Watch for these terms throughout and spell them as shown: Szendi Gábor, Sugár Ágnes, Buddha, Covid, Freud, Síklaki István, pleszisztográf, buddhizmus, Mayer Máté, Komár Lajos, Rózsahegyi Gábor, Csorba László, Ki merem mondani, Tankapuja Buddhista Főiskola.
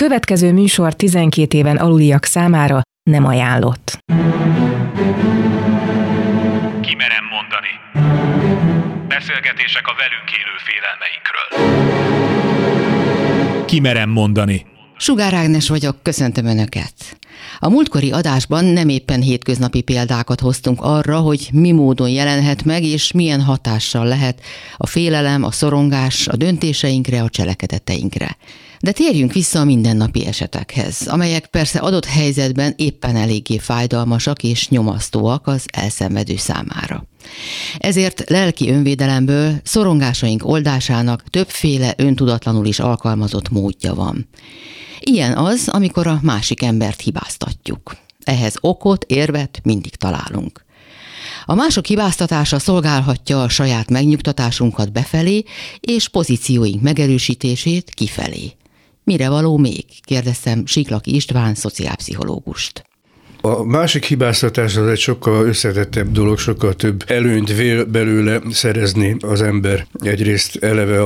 következő műsor 12 éven aluliak számára nem ajánlott. Ki merem mondani. Beszélgetések a velünk élő félelmeinkről. Ki merem mondani. Sugár Ágnes vagyok, köszöntöm Önöket! A múltkori adásban nem éppen hétköznapi példákat hoztunk arra, hogy mi módon jelenhet meg, és milyen hatással lehet a félelem, a szorongás, a döntéseinkre, a cselekedeteinkre. De térjünk vissza a mindennapi esetekhez, amelyek persze adott helyzetben éppen eléggé fájdalmasak és nyomasztóak az elszenvedő számára. Ezért lelki önvédelemből szorongásaink oldásának többféle öntudatlanul is alkalmazott módja van. Ilyen az, amikor a másik embert hibáztatjuk. Ehhez okot, érvet mindig találunk. A mások hibáztatása szolgálhatja a saját megnyugtatásunkat befelé és pozícióink megerősítését kifelé. Mire való még? Kérdeztem Síklaki István szociálpszichológust. A másik hibáztatás az egy sokkal összetettebb dolog, sokkal több előnyt vél belőle szerezni az ember. Egyrészt eleve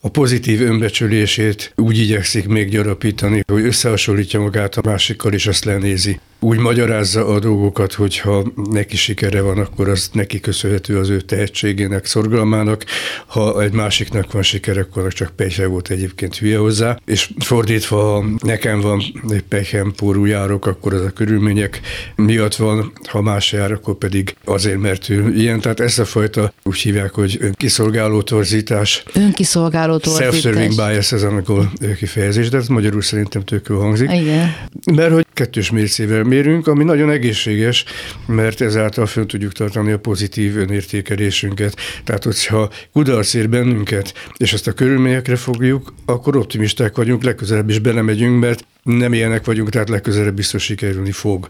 a pozitív önbecsülését úgy igyekszik még gyarapítani, hogy összehasonlítja magát a másikkal, és azt lenézi. Úgy magyarázza a dolgokat, hogyha neki sikere van, akkor az neki köszönhető az ő tehetségének, szorgalmának. Ha egy másiknak van sikere, akkor csak pejhe volt, egyébként hülye hozzá. És fordítva, ha nekem van egy pejhem, pórú járok, akkor az a körülmények miatt van, ha más jár, akkor pedig azért, mert ő ilyen. Tehát ezt a fajta úgy hívják, hogy önkiszolgáló torzítás. Önkiszolgáló torzítás. Self-serving bias ez annak kifejezés, de ez magyarul szerintem tök jól hangzik. Igen. Mert hogy kettős mércével mérünk, ami nagyon egészséges, mert ezáltal fönn tudjuk tartani a pozitív önértékelésünket. Tehát, hogyha kudarc ér bennünket, és ezt a körülményekre fogjuk, akkor optimisták vagyunk, legközelebb is belemegyünk, mert nem ilyenek vagyunk, tehát legközelebb biztos sikerülni fog.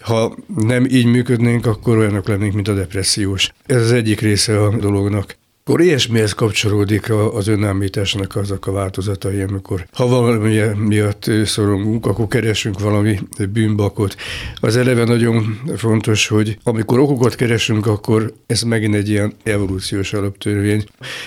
Ha nem így működnénk, akkor olyanok lennénk, mint a depressziós. Ez az egyik része a dolognak. Akkor ilyesmihez kapcsolódik az önállításnak azok a változatai, amikor ha valami miatt szorongunk, akkor keresünk valami bűnbakot. Az eleve nagyon fontos, hogy amikor okokat keresünk, akkor ez megint egy ilyen evolúciós alaptörvény.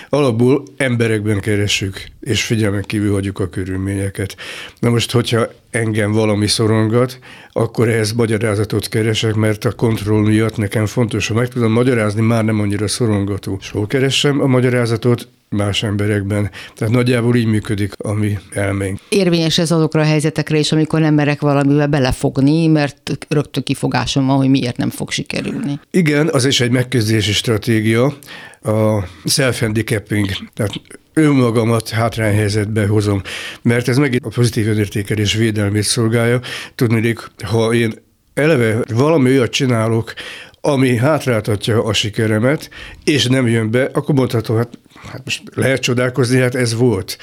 Alapból emberekben keressük, és figyelmen kívül hagyjuk a körülményeket. Na most, hogyha engem valami szorongat, akkor ehhez magyarázatot keresek, mert a kontroll miatt nekem fontos, ha meg tudom magyarázni, már nem annyira szorongató. És hol keressem a magyarázatot? Más emberekben. Tehát nagyjából így működik a mi elménk. Érvényes ez azokra a helyzetekre is, amikor nem merek valamivel belefogni, mert rögtön kifogásom van, hogy miért nem fog sikerülni. Igen, az is egy megküzdési stratégia, a self-handicapping, tehát önmagamat hátrányhelyzetbe hozom, mert ez megint a pozitív önértékelés védelmét szolgálja. Tudniillik, ha én eleve valami olyat csinálok, ami hátráltatja a sikeremet, és nem jön be, akkor mondhatom, hát most lehet csodálkozni, hát ez volt.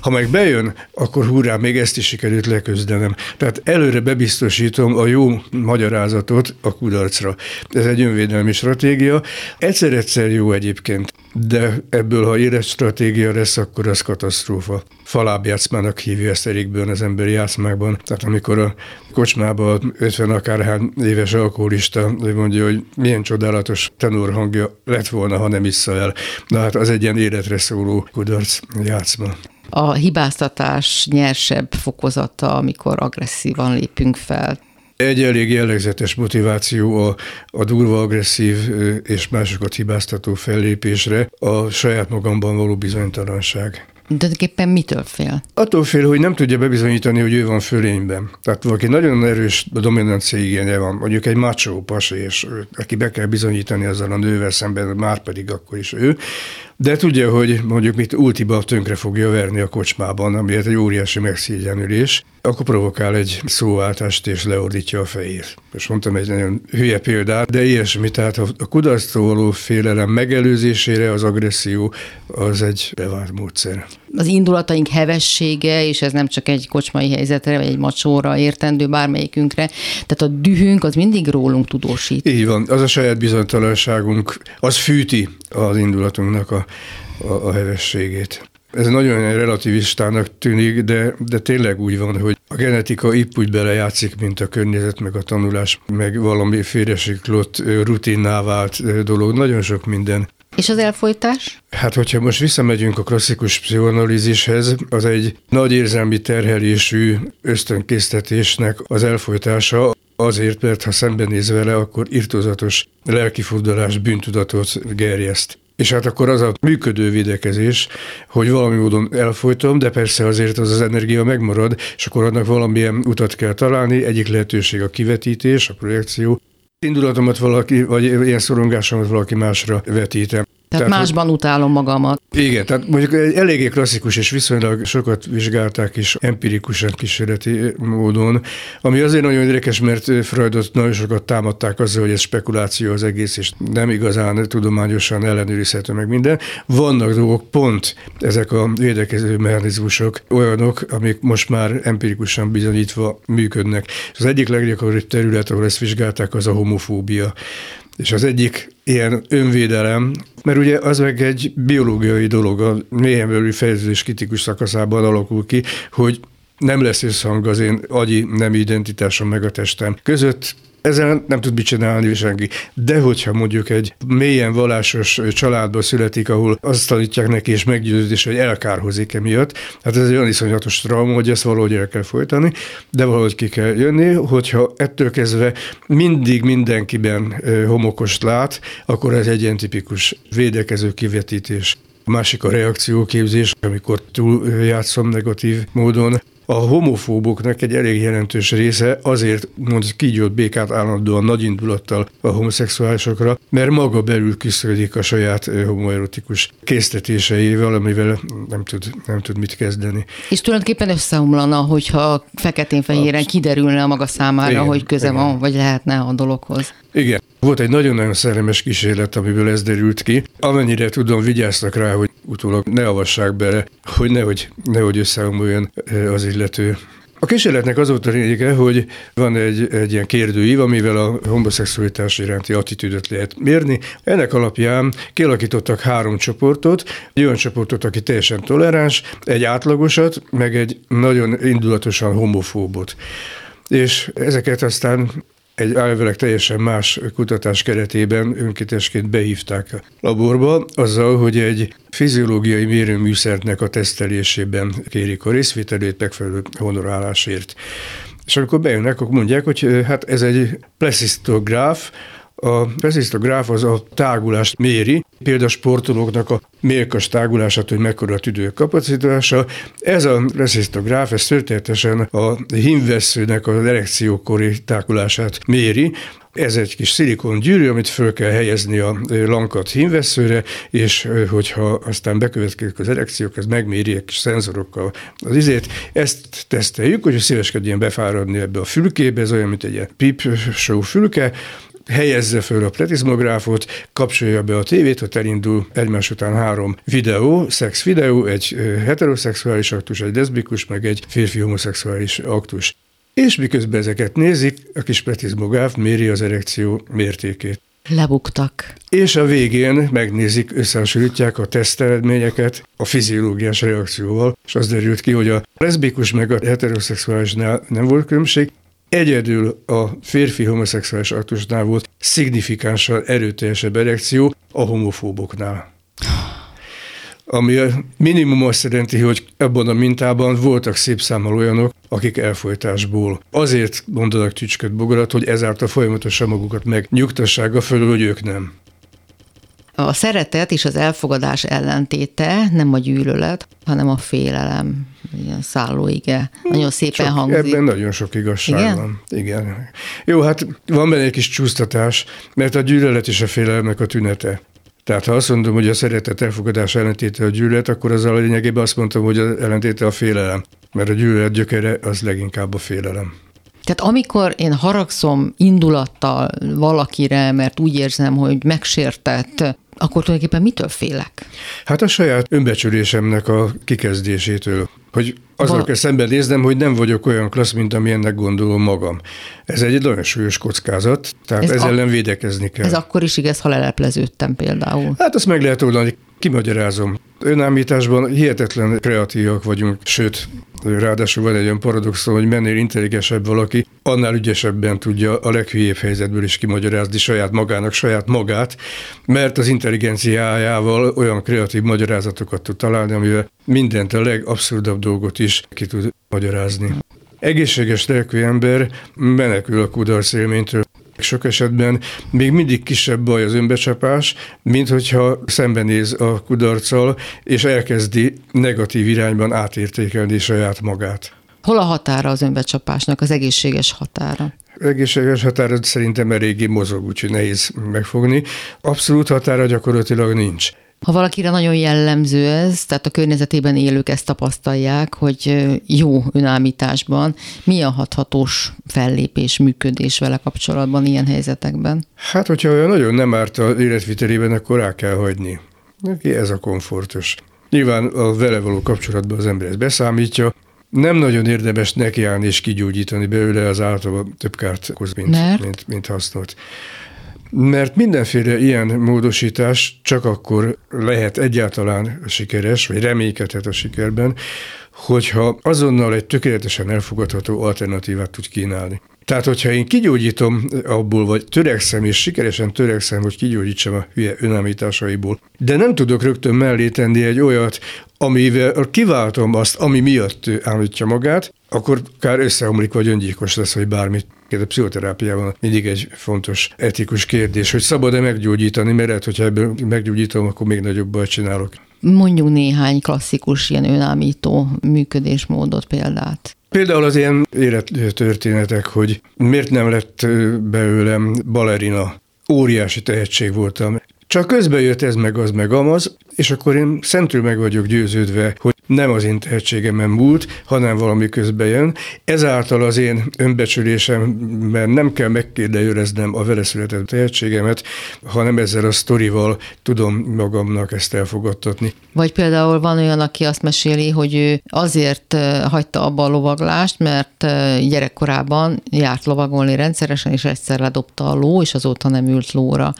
Ha meg bejön, akkor hurrá, még ezt is sikerült leküzdenem. Tehát előre bebiztosítom a jó magyarázatot a kudarcra. Ez egy önvédelmi stratégia. Egyszer-egyszer jó egyébként, de ebből, ha érett stratégia lesz, akkor az katasztrófa. Falábjátszmának hívja ezt Erikbőn az emberi játszmákban. Tehát amikor a kocsmában 50 akárhány éves alkoholista mondja, hogy milyen csodálatos tenor hangja lett volna, ha nem issza el. Na hát az egy ilyen életre szóló kudarc játszma. A hibáztatás nyersebb fokozata, amikor agresszívan lépünk fel. Egy elég jellegzetes motiváció a durva, agresszív és másokat hibáztató fellépésre a saját magamban való bizonytalanság. Tulajdonképpen mitől fél? Attól fél, hogy nem tudja bebizonyítani, hogy ő van fölényben. Tehát valaki nagyon erős dominancia igénye van, mondjuk egy macho pasi, és aki be kell bizonyítani azzal a nővel szemben, már pedig akkor is ő. De tudja, hogy mondjuk mit ultiba tönkre fogja verni a kocsmában, amiért egy óriási megszégyenülés, akkor provokál egy szóváltást és leordítja a fejét. Most mondtam egy nagyon hülye példát, de ilyesmi, tehát a kudarctól való félelem megelőzésére az agresszió az egy bevált módszer. Az indulataink hevessége, és ez nem csak egy kocsmai helyzetre, vagy egy macsóra értendő, bármelyikünkre, tehát a dühünk az mindig rólunk tudósít. Így van, az a saját bizonytalanságunk, az fűti az indulatunknak a hevességét. Ez nagyon relativistának tűnik, de tényleg úgy van, hogy a genetika épp úgy belejátszik, mint a környezet, meg a tanulás, meg valami félresiklott rutinná vált dolog, nagyon sok minden. És az elfolytás? Hát, hogyha most visszamegyünk a klasszikus pszichoanalízishez, az egy nagy érzelmi terhelésű ösztönkésztetésnek az elfolytása, azért, mert ha szembenéz vele, akkor irtózatos lelkifurdalás, bűntudatot gerjeszt. És hát akkor az a működő védekezés, hogy valami módon elfolytom, de persze azért az energia megmarad, és akkor annak valamilyen utat kell találni. Egyik lehetőség a kivetítés, a projekció. Indulatomat valaki, vagy ilyen szorongásomat valaki másra vetítem. Tehát másban utálom magamat. Igen, tehát mondjuk eléggé klasszikus, és viszonylag sokat vizsgálták is empirikusan kísérleti módon, ami azért nagyon érdekes, mert Freudot nagyon sokat támadták azzal, hogy ez spekuláció az egész, és nem igazán tudományosan ellenőrizhető meg minden. Vannak dolgok, pont ezek a védekező mechanizmusok olyanok, amik most már empirikusan bizonyítva működnek. Az egyik leggyakoribb terület, ahol ezt vizsgálták, az a homofóbia. És az egyik ilyen önvédelem, mert ugye az meg egy biológiai dolog, a mélyen belüli fejlődés kritikus szakaszában alakul ki, hogy nem lesz összhang az én agyi nemi identitásom meg a testem között, ezzel nem tud mit csinálni senki. De hogyha mondjuk egy mélyen vallásos családba születik, ahol azt tanítják neki, és meggyőződés, hogy elkárhozik emiatt, hát ez egy olyan iszonyatos trauma, hogy ezt valahogy el kell folytani, de valahogy ki kell jönni, hogyha ettől kezdve mindig mindenkiben homokost lát, akkor ez egy ilyen tipikus védekező kivetítés. A másik a reakcióképzés, amikor túljátszom negatív módon. A homofóboknak egy elég jelentős része azért mondjuk kígyót békát állandóan nagy indulattal a homoszexuálisokra, mert maga belül küszködik a saját homoerotikus késztetéseivel, amivel nem tud mit kezdeni. És tulajdonképpen összeomlana, hogyha feketén-fehéren kiderülne a maga számára, igen, hogy köze igen. van, vagy lehetne a dologhoz. Igen. Volt egy nagyon-nagyon szerelmes kísérlet, amiből ez derült ki. Amennyire tudom, vigyáztak rá, hogy utólag ne avassák bele, hogy nehogy összeomoljon az illető. A kísérletnek az volt a lényege, hogy van egy ilyen kérdőív, amivel a homoszexualitás iránti attitűdöt lehet mérni. Ennek alapján kialakítottak 3 csoportot, egy olyan csoportot, aki teljesen toleráns, egy átlagosat, meg egy nagyon indulatosan homofóbot. És ezeket aztán egy állvileg teljesen más kutatás keretében önkéntesként behívták a laborba, azzal, hogy egy fiziológiai mérőműszernek a tesztelésében kérik a részvételét megfelelő honorálásért. És amikor bejönnek, akkor mondják, hogy hát ez egy pleszisztográf. A pleszisztográf az a tágulást méri, például sportolóknak a mérkas tágulását, hogy mekkora a tüdő kapacitása. Ez a pleszisztográf, ez történetesen a hímvesszőnek az erekciókori tágulását méri. Ez egy kis szilikon gyűrű, amit föl kell helyezni a lankat hímvesszőre, és hogyha aztán bekövetkezik az erekciók, ez megméri egy kis szenzorokkal az izét. Ezt teszteljük, hogy szíveskedjen befáradni ebbe a fülkébe, ez olyan, mint egy ilyen peep show fülke, helyezze föl a pletizmográfot, kapcsolja be a tévét, ott elindul egymás után 3 videó, szex videó, egy heteroszexuális aktus, egy leszbikus, meg egy férfi homoszexuális aktus. És miközben ezeket nézik, a kis pletizmográf méri az erekció mértékét. Lebuktak. És a végén megnézik, összehasonlítják a teszteredményeket a fiziológiás reakcióval, és az derült ki, hogy a leszbikus meg a heteroszexuálisnál nem volt különbség, egyedül a férfi homoszexuális aktusnál volt szignifikánsan erőteljesebb erekció a homofóboknál. Ami a minimum azt jelenti, hogy ebben a mintában voltak szép számmal olyanok, akik elfolytásból azért mondanak tücsköt bogarat, hogy ezáltal folyamatosan magukat megnyugtassága fölül, hogy ők nem. A szeretet és az elfogadás ellentéte nem a gyűlölet, hanem a félelem. Ilyen szállóige. Nagyon szépen hangzik. Ebben nagyon sok igazság igen? van. Igen. Jó, hát van benne egy kis csúsztatás, mert a gyűlölet és a félelmek a tünete. Tehát ha azt mondom, hogy a szeretet elfogadás ellentéte a gyűlölet, akkor azzal a lényegében azt mondtam, hogy az ellentéte a félelem. Mert a gyűlölet gyökere az leginkább a félelem. Tehát amikor én haragszom indulattal valakire, mert úgy érzem, hogy megsértett, akkor tulajdonképpen mitől félek? Hát a saját önbecsülésemnek a kikezdésétől, hogy azzal kell szembenéznem, hogy nem vagyok olyan klassz, mint amilyennek gondolom magam. Ez egy nagyon súlyos kockázat, tehát ez ellen védekezni kell. Ez akkor is igaz, ha lelepleződtem például. Hát azt meg lehet oldani, kimagyarázom. Önállításban hihetetlen kreatívak vagyunk, sőt, ráadásul van egy olyan paradoxon, hogy mennél intelligensebb valaki, annál ügyesebben tudja a leghülyébb helyzetből is kimagyarázni saját magának, saját magát, mert az intelligenciájával olyan kreatív magyarázatokat tud találni, amivel mindent, a legabszurdabb dolgot is ki tud magyarázni. Egészséges lelkű ember menekül a kudarc élménytől. Sok esetben még mindig kisebb baj az önbecsapás, mint hogyha szembenéz a kudarccal, és elkezdi negatív irányban átértékelni saját magát. Hol a határa az önbecsapásnak, az egészséges határa? Egészséges határa szerintem eléggé mozog, úgyhogy nehéz megfogni. Abszolút határa gyakorlatilag nincs. Ha valakire nagyon jellemző ez, tehát a környezetében élők ezt tapasztalják, hogy jó önállításban, mi a hathatós fellépés, működés vele kapcsolatban ilyen helyzetekben? Hát, hogyha olyan nagyon nem árt az életvitelében, akkor rá kell hagyni. Neki ez a komfortos. Nyilván a vele való kapcsolatban az ember ezt beszámítja. Nem nagyon érdemes nekiállni és kigyógyítani belőle az általában több kárt okoz, mint hasznot. Mert mindenféle ilyen módosítás csak akkor lehet egyáltalán sikeres, vagy reménykedhet a sikerben, hogyha azonnal egy tökéletesen elfogadható alternatívát tud kínálni. Tehát, hogyha én kigyógyítom abból, vagy törekszem, és sikeresen törekszem, hogy kigyógyítsam a hülye önállításaiból, de nem tudok rögtön mellé tenni egy olyat, amivel kiváltom azt, ami miatt állítja magát, akkor kár összeomlik, vagy öngyilkos lesz, vagy bármit. A pszichoterápiában mindig egy fontos etikus kérdés, hogy szabad-e meggyógyítani, mert lehet, hogyha ebből meggyógyítom, akkor még nagyobb bajt csinálok. Mondjuk néhány klasszikus ilyen önállító működésmódot, példát. Például az ilyen élettörténetek, hogy miért nem lett belőlem balerina. Óriási tehetség voltam. Csak közben jött ez meg amaz, és akkor én szentül meg vagyok győződve, hogy nem az én tehetségemen múlt, hanem valami közben jön. Ezáltal az én önbecsülésemben nem kell megkérdőjeleznem a vele született tehetségemet, hanem ezzel a sztorival tudom magamnak ezt elfogadtatni. Vagy például van olyan, aki azt meséli, hogy ő azért hagyta abba a lovaglást, mert gyerekkorában járt lovagolni rendszeresen, és egyszer ledobta a ló, és azóta nem ült lóra.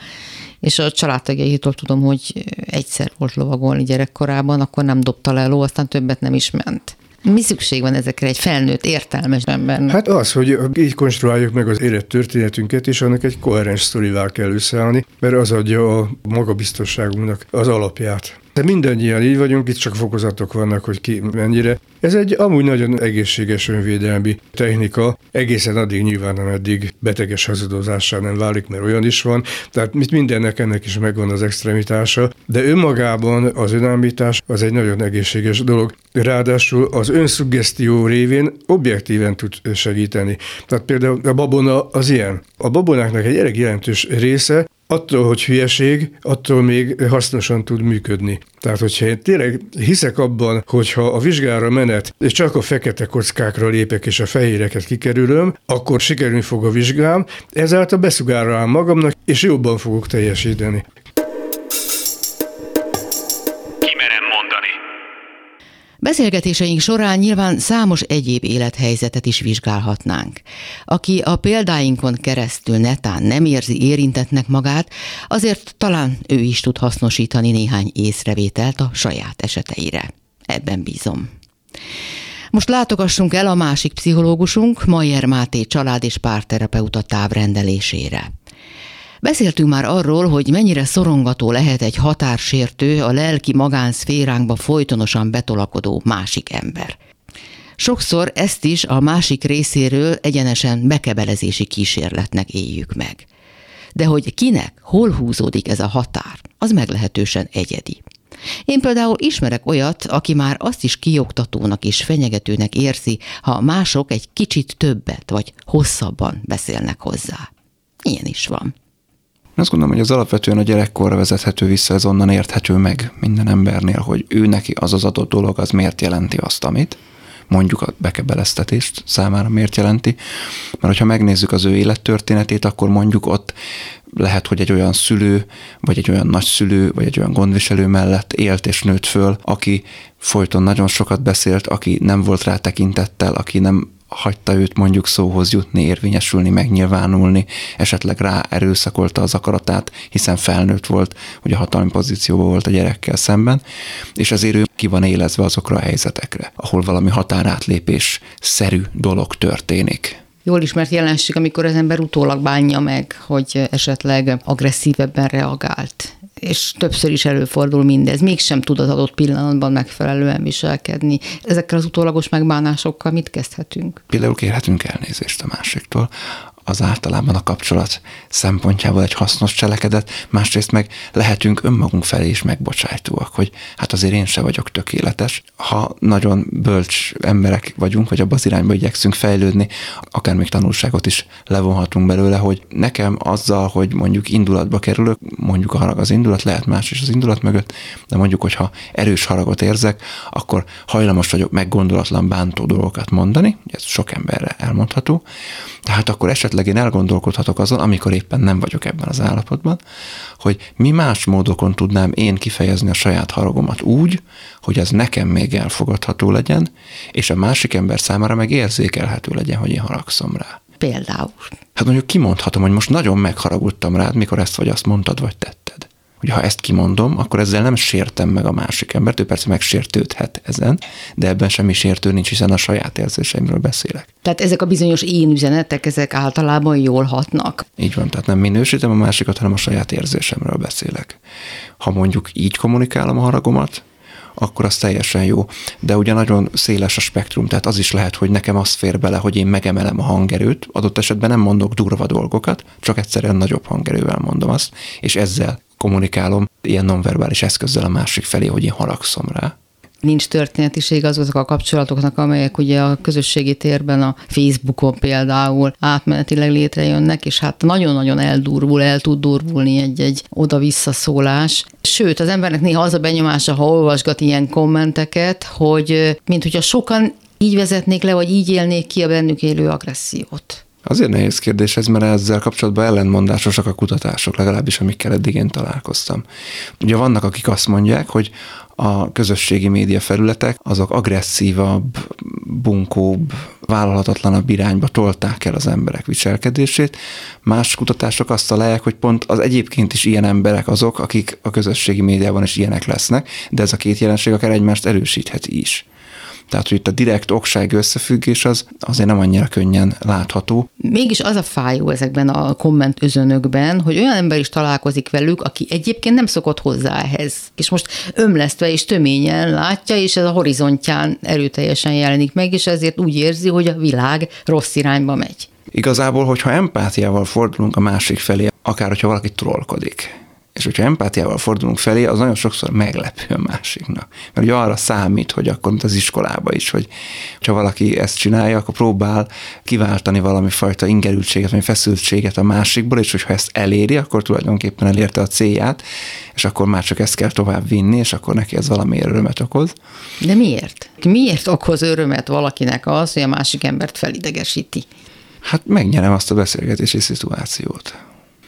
És a családtagjaitól tudom, hogy egyszer volt lovagolni gyerekkorában, akkor nem dobta le a ló, aztán többet nem is ment. Mi szükség van ezekre egy felnőtt, értelmes embernek? Hát az, hogy így konstruáljuk meg az élettörténetünket, és annak egy koherens sztorival kell összeállni, mert az adja a magabiztosságunknak az alapját. De mindannyian így vagyunk, itt csak fokozatok vannak, hogy ki mennyire. Ez egy amúgy nagyon egészséges önvédelmi technika, egészen addig nyilván, ameddig beteges hazudozással nem válik, mert olyan is van. Tehát mindennek ennek is megvan az extremitása, de önmagában az önállítás az egy nagyon egészséges dolog. Ráadásul az önszuggesztió révén objektíven tud segíteni. Tehát például a babona az ilyen. A babonáknak egy elég jelentős része attól, hogy hülyeség, attól még hasznosan tud működni. Tehát, hogyha én tényleg hiszek abban, hogyha a vizsgára menet, és csak a fekete kockákra lépek, és a fehéreket kikerülöm, akkor sikerülni fog a vizsgám, ezáltal beszugárra áll magamnak, és jobban fogok teljesíteni. Beszélgetéseink során nyilván számos egyéb élethelyzetet is vizsgálhatnánk. Aki a példáinkon keresztül netán nem érzi érintetnek magát, azért talán ő is tud hasznosítani néhány észrevételt a saját eseteire. Ebben bízom. Most látogassunk el a másik pszichológusunk, Mayer Máté család- és párterapeuta távrendelésére. Beszéltünk már arról, hogy mennyire szorongató lehet egy határsértő, a lelki magánszféránkba folytonosan betolakodó másik ember. Sokszor ezt is a másik részéről egyenesen bekebelezési kísérletnek éljük meg. De hogy kinek, hol húzódik ez a határ, az meglehetősen egyedi. Én például ismerek olyat, aki már azt is kioktatónak és fenyegetőnek érzi, ha mások egy kicsit többet vagy hosszabban beszélnek hozzá. Ilyen is van. Azt gondolom, hogy az alapvetően a gyerekkorra vezethető vissza, ez onnan érthető meg minden embernél, hogy ő neki az az adott dolog, az miért jelenti azt, amit mondjuk a bekebeleztetést számára miért jelenti. Mert hogyha megnézzük az ő élettörténetét, akkor mondjuk ott lehet, hogy egy olyan szülő, vagy egy olyan nagyszülő, vagy egy olyan gondviselő mellett élt és nőtt föl, aki folyton nagyon sokat beszélt, aki nem volt rá tekintettel, aki nem hagyta őt mondjuk szóhoz jutni, érvényesülni, megnyilvánulni, esetleg rá erőszakolta az akaratát, hiszen felnőtt volt, ugye hatalmi pozícióban volt a gyerekkel szemben, és azért ő ki van élezve azokra a helyzetekre, ahol valami határátlépésszerű dolog történik. Jól ismert jelenség, amikor az ember utólag bánja meg, hogy esetleg agresszívebben reagált. És többször is előfordul mindez. Mégsem tud az adott pillanatban megfelelően viselkedni. Ezekkel az utólagos megbánásokkal mit kezdhetünk? Például kérhetünk elnézést a másiktól. Az általában a kapcsolat szempontjából egy hasznos cselekedet, másrészt meg lehetünk önmagunk felé is megbocsájtóak, hogy hát azért én se vagyok tökéletes. Ha nagyon bölcs emberek vagyunk, vagy abba az irányba igyekszünk fejlődni, akár még tanulságot is levonhatunk belőle, hogy nekem azzal, hogy mondjuk indulatba kerülök, mondjuk a harag az indulat, lehet más is az indulat mögött, de mondjuk, hogyha erős haragot érzek, akkor hajlamos vagyok meggondolatlan bántó dolgokat mondani, ez sok emberre elmondható, tehát akkor esetleg én elgondolkodhatok azon, amikor éppen nem vagyok ebben az állapotban, hogy mi más módokon tudnám én kifejezni a saját haragomat úgy, hogy ez nekem még elfogadható legyen, és a másik ember számára meg érzékelhető legyen, hogy én haragszom rá. Például? Hát mondjuk kimondhatom, hogy most nagyon megharagudtam rád, mikor ezt vagy azt mondtad, vagy tetted. Ugye ha ezt kimondom, akkor ezzel nem sértem meg a másik embert, ő persze megsértődhet ezen, de ebben semmi sértő nincs, hiszen a saját érzéseimről beszélek. Tehát ezek a bizonyos én üzenetek, ezek általában jól hatnak. Így van, tehát nem minősítem a másikat, hanem a saját érzésemről beszélek. Ha mondjuk így kommunikálom a haragomat, akkor az teljesen jó. De ugye nagyon széles a spektrum, tehát az is lehet, hogy nekem az fér bele, hogy én megemelem a hangerőt, adott esetben nem mondok durva dolgokat, csak egyszerűen nagyobb hangerővel mondom azt, és ezzel kommunikálom ilyen nonverbális eszközzel a másik felé, hogy én haragszom rá. Nincs történetiség azok a kapcsolatoknak, amelyek ugye a közösségi térben, a Facebookon például átmenetileg létrejönnek, és hát nagyon-nagyon eldurvul, el tud durvulni egy-egy oda-vissza szólás. Sőt, az embernek néha az a benyomása, ha olvasgat ilyen kommenteket, hogy mint hogyha sokan így vezetnék le, vagy így élnék ki a bennük élő agressziót. Azért nehéz kérdés ez, mert ezzel kapcsolatban ellentmondásosak a kutatások, legalábbis amikkel eddig én találkoztam. Ugye vannak, akik azt mondják, hogy a közösségi média felületek azok agresszívabb, bunkóbb, vállalhatatlanabb irányba tolták el az emberek viselkedését. Más kutatások azt találják, hogy pont az egyébként is ilyen emberek azok, akik a közösségi médiában is ilyenek lesznek, de ez a két jelenség akár egymást erősítheti is. Tehát, hogy itt a direkt okság összefüggés az azért nem annyira könnyen látható. Mégis az a fájó ezekben a kommentözönökben, hogy olyan ember is találkozik velük, aki egyébként nem szokott hozzá ehhez. És most ömlesztve és töményen látja, és ez a horizontján erőteljesen jelenik meg, és ezért úgy érzi, hogy a világ rossz irányba megy. Igazából, hogyha empátiával fordulunk a másik felé, akár hogyha valaki trollkodik, és hogyha empátiával fordulunk felé, az nagyon sokszor meglepő a másiknak. Mert ugye arra számít, hogy akkor, mint az iskolában is, hogy ha valaki ezt csinálja, akkor próbál kiváltani valami fajta ingerültséget, vagy feszültséget a másikból, és hogyha ezt eléri, akkor tulajdonképpen elérte a célját, és akkor már csak ezt kell tovább vinni, és akkor neki ez valamiért örömet okoz. De miért? Miért okoz örömet valakinek az, hogy a másik embert felidegesíti? Hát megnyerem azt a beszélgetési szituációt.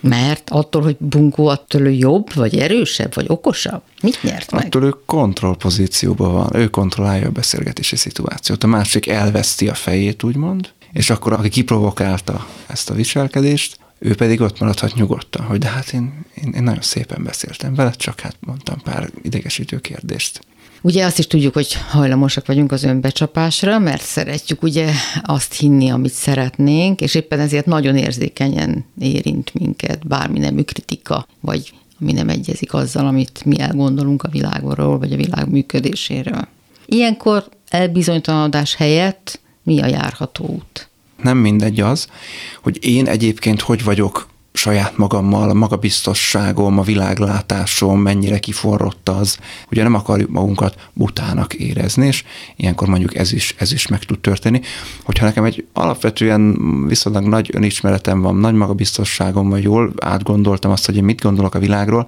Mert attól, hogy bunkó, attól ő jobb, vagy erősebb, vagy okosabb? Mit nyert meg? Attól ő kontrollpozícióban van, ő kontrollálja a beszélgetési szituációt. A másik elveszti a fejét, úgymond, és akkor aki kiprovokálta ezt a viselkedést, ő pedig ott maradhat nyugodtan, hogy de hát én nagyon szépen beszéltem vele, csak hát mondtam pár idegesítő kérdést. Ugye azt is tudjuk, hogy hajlamosak vagyunk az önbecsapásra, mert szeretjük ugye azt hinni, amit szeretnénk, és éppen ezért nagyon érzékenyen érint minket bármi nemű kritika, vagy ami nem egyezik azzal, amit mi elgondolunk a világról, vagy a világ működéséről. Ilyenkor elbizonytalanodás helyett mi a járható út? Nem mindegy az, hogy én egyébként hogy vagyok saját magammal, a magabiztosságom, a világlátásom, mennyire kiforrott az. Ugye nem akarjuk magunkat butának érezni, és ilyenkor mondjuk ez is meg tud történni. Hogyha nekem egy alapvetően viszonylag nagy önismeretem van, nagy magabiztosságom van, jól átgondoltam azt, hogy én mit gondolok a világról,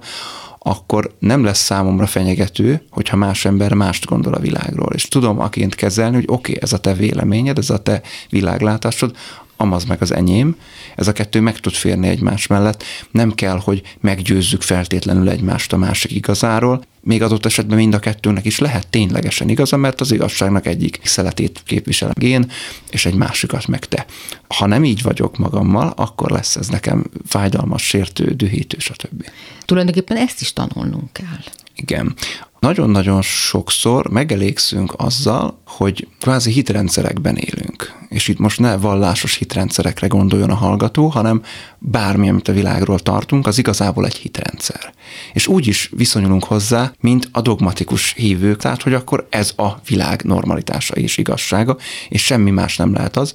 akkor nem lesz számomra fenyegető, hogyha más ember mást gondol a világról. És tudom aként kezelni, hogy oké, ez a te véleményed, ez a te világlátásod, amaz meg az enyém, ez a kettő meg tud férni egymás mellett, nem kell, hogy meggyőzzük feltétlenül egymást a másik igazáról, még adott esetben mind a kettőnek is lehet ténylegesen igaza, mert az igazságnak egyik szeletét képviselem én, és egy másikat meg te. Ha nem így vagyok magammal, akkor lesz ez nekem fájdalmas, sértő, dühítő, stb. Tulajdonképpen ezt is tanulnunk kell. Igen. Nagyon-nagyon sokszor megelégszünk azzal, hogy kvázi hitrendszerekben élünk. És itt most ne vallásos hitrendszerekre gondoljon a hallgató, hanem bármi, amit a világról tartunk, az igazából egy hitrendszer. És úgy is viszonyulunk hozzá, mint a dogmatikus hívők, tehát, hogy akkor ez a világ normalitása és igazsága, és semmi más nem lehet az.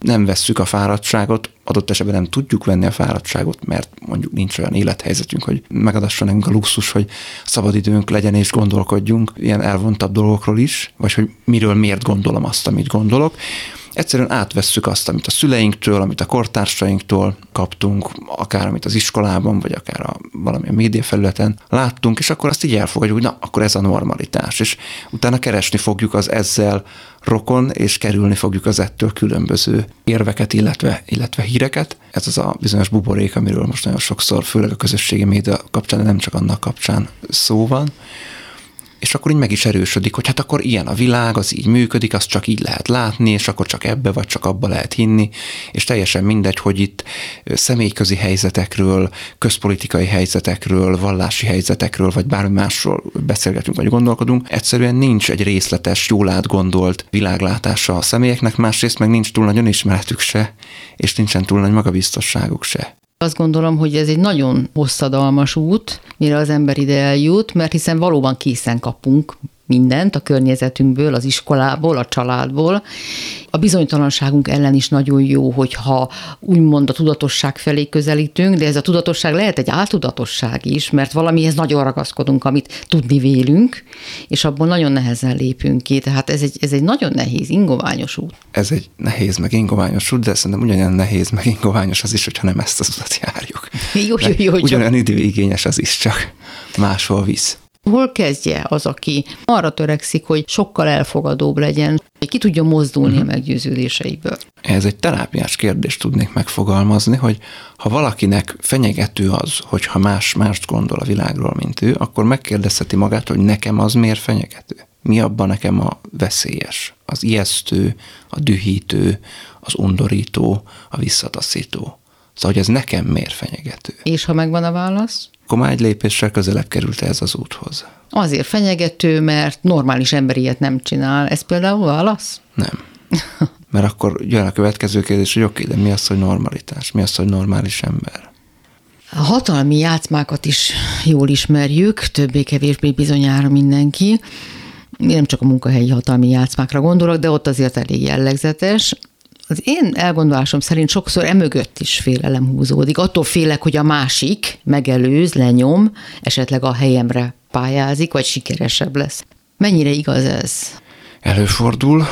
Nem vesszük a fáradtságot, adott esetben nem tudjuk venni a fáradtságot, mert mondjuk nincs olyan élethelyzetünk, hogy megadassa nekünk a luxus, hogy szabadidőnk legyen és gondolkodjunk ilyen elvontabb dolgokról is, vagy hogy miről miért gondolom azt, amit gondolok. Egyszerűen átvesszük azt, amit a szüleinktől, amit a kortársainktól kaptunk, akár amit az iskolában, vagy akár valamilyen médiafelületen láttunk, és akkor azt így elfogadjuk, hogy na, akkor ez a normalitás, és utána keresni fogjuk az ezzel rokon, és kerülni fogjuk az ettől különböző érveket, illetve híreket. Ez az a bizonyos buborék, amiről most nagyon sokszor, főleg a közösségi média kapcsán, de nem csak annak kapcsán szó van. És akkor így meg is erősödik, hogy hát akkor ilyen a világ, az így működik, azt csak így lehet látni, és akkor csak ebbe vagy csak abba lehet hinni, és teljesen mindegy, hogy itt személyközi helyzetekről, közpolitikai helyzetekről, vallási helyzetekről, vagy bármi másról beszélgetünk, vagy gondolkodunk. Egyszerűen nincs egy részletes, jól átgondolt világlátása a személyeknek, másrészt meg nincs túl nagy önismeretük se, és nincsen túl nagy magabiztosságuk se. Azt gondolom, hogy ez egy nagyon hosszadalmas út, mire az ember ide eljut, mert hiszen valóban készen kapunk mindent a környezetünkből, az iskolából, a családból. A bizonytalanságunk ellen is nagyon jó, hogyha úgymond a tudatosság felé közelítünk, de ez a tudatosság lehet egy áltudatosság is, mert valamihez nagyon ragaszkodunk, amit tudni vélünk, és abból nagyon nehezen lépünk ki. Tehát ez egy nagyon nehéz, ingoványos út. Ez egy nehéz, meg ingoványos út, de szerintem ugyanolyan nehéz, meg ingoványos az is, hogyha nem ezt az utat járjuk. Jó. Ugyanolyan időigényes az is, csak máshol visz. Hol kezdje az, aki arra törekszik, hogy sokkal elfogadóbb legyen, hogy ki tudja mozdulni a meggyőződéseiből? Ez egy terápiás kérdést tudnék megfogalmazni, hogy ha valakinek fenyegető az, hogyha más-mást gondol a világról, mint ő, akkor megkérdezheti magát, hogy nekem az miért fenyegető? Mi abban nekem a veszélyes, az ijesztő, a dühítő, az undorító, a visszataszító? Szóval, hogy ez nekem miért fenyegető? És ha megvan a válasz? Akkor már egy lépéssel közelebb került ez az úthoz. Azért fenyegető, mert normális ember ilyet nem csinál. Ez például válasz? Nem. Mert akkor jön a következő kérdés, hogy oké, de mi az, hogy normalitás? Mi az, hogy normális ember? A hatalmi játszmákat is jól ismerjük, többé-kevésbé bizonyára mindenki. Én nem csak a munkahelyi hatalmi játszmákra gondolok, de ott azért elég jellegzetes. Az én elgondolásom szerint sokszor emögött is félelem húzódik. Attól félek, hogy a másik megelőz, lenyom, esetleg a helyemre pályázik, vagy sikeresebb lesz. Mennyire igaz ez? Előfordul,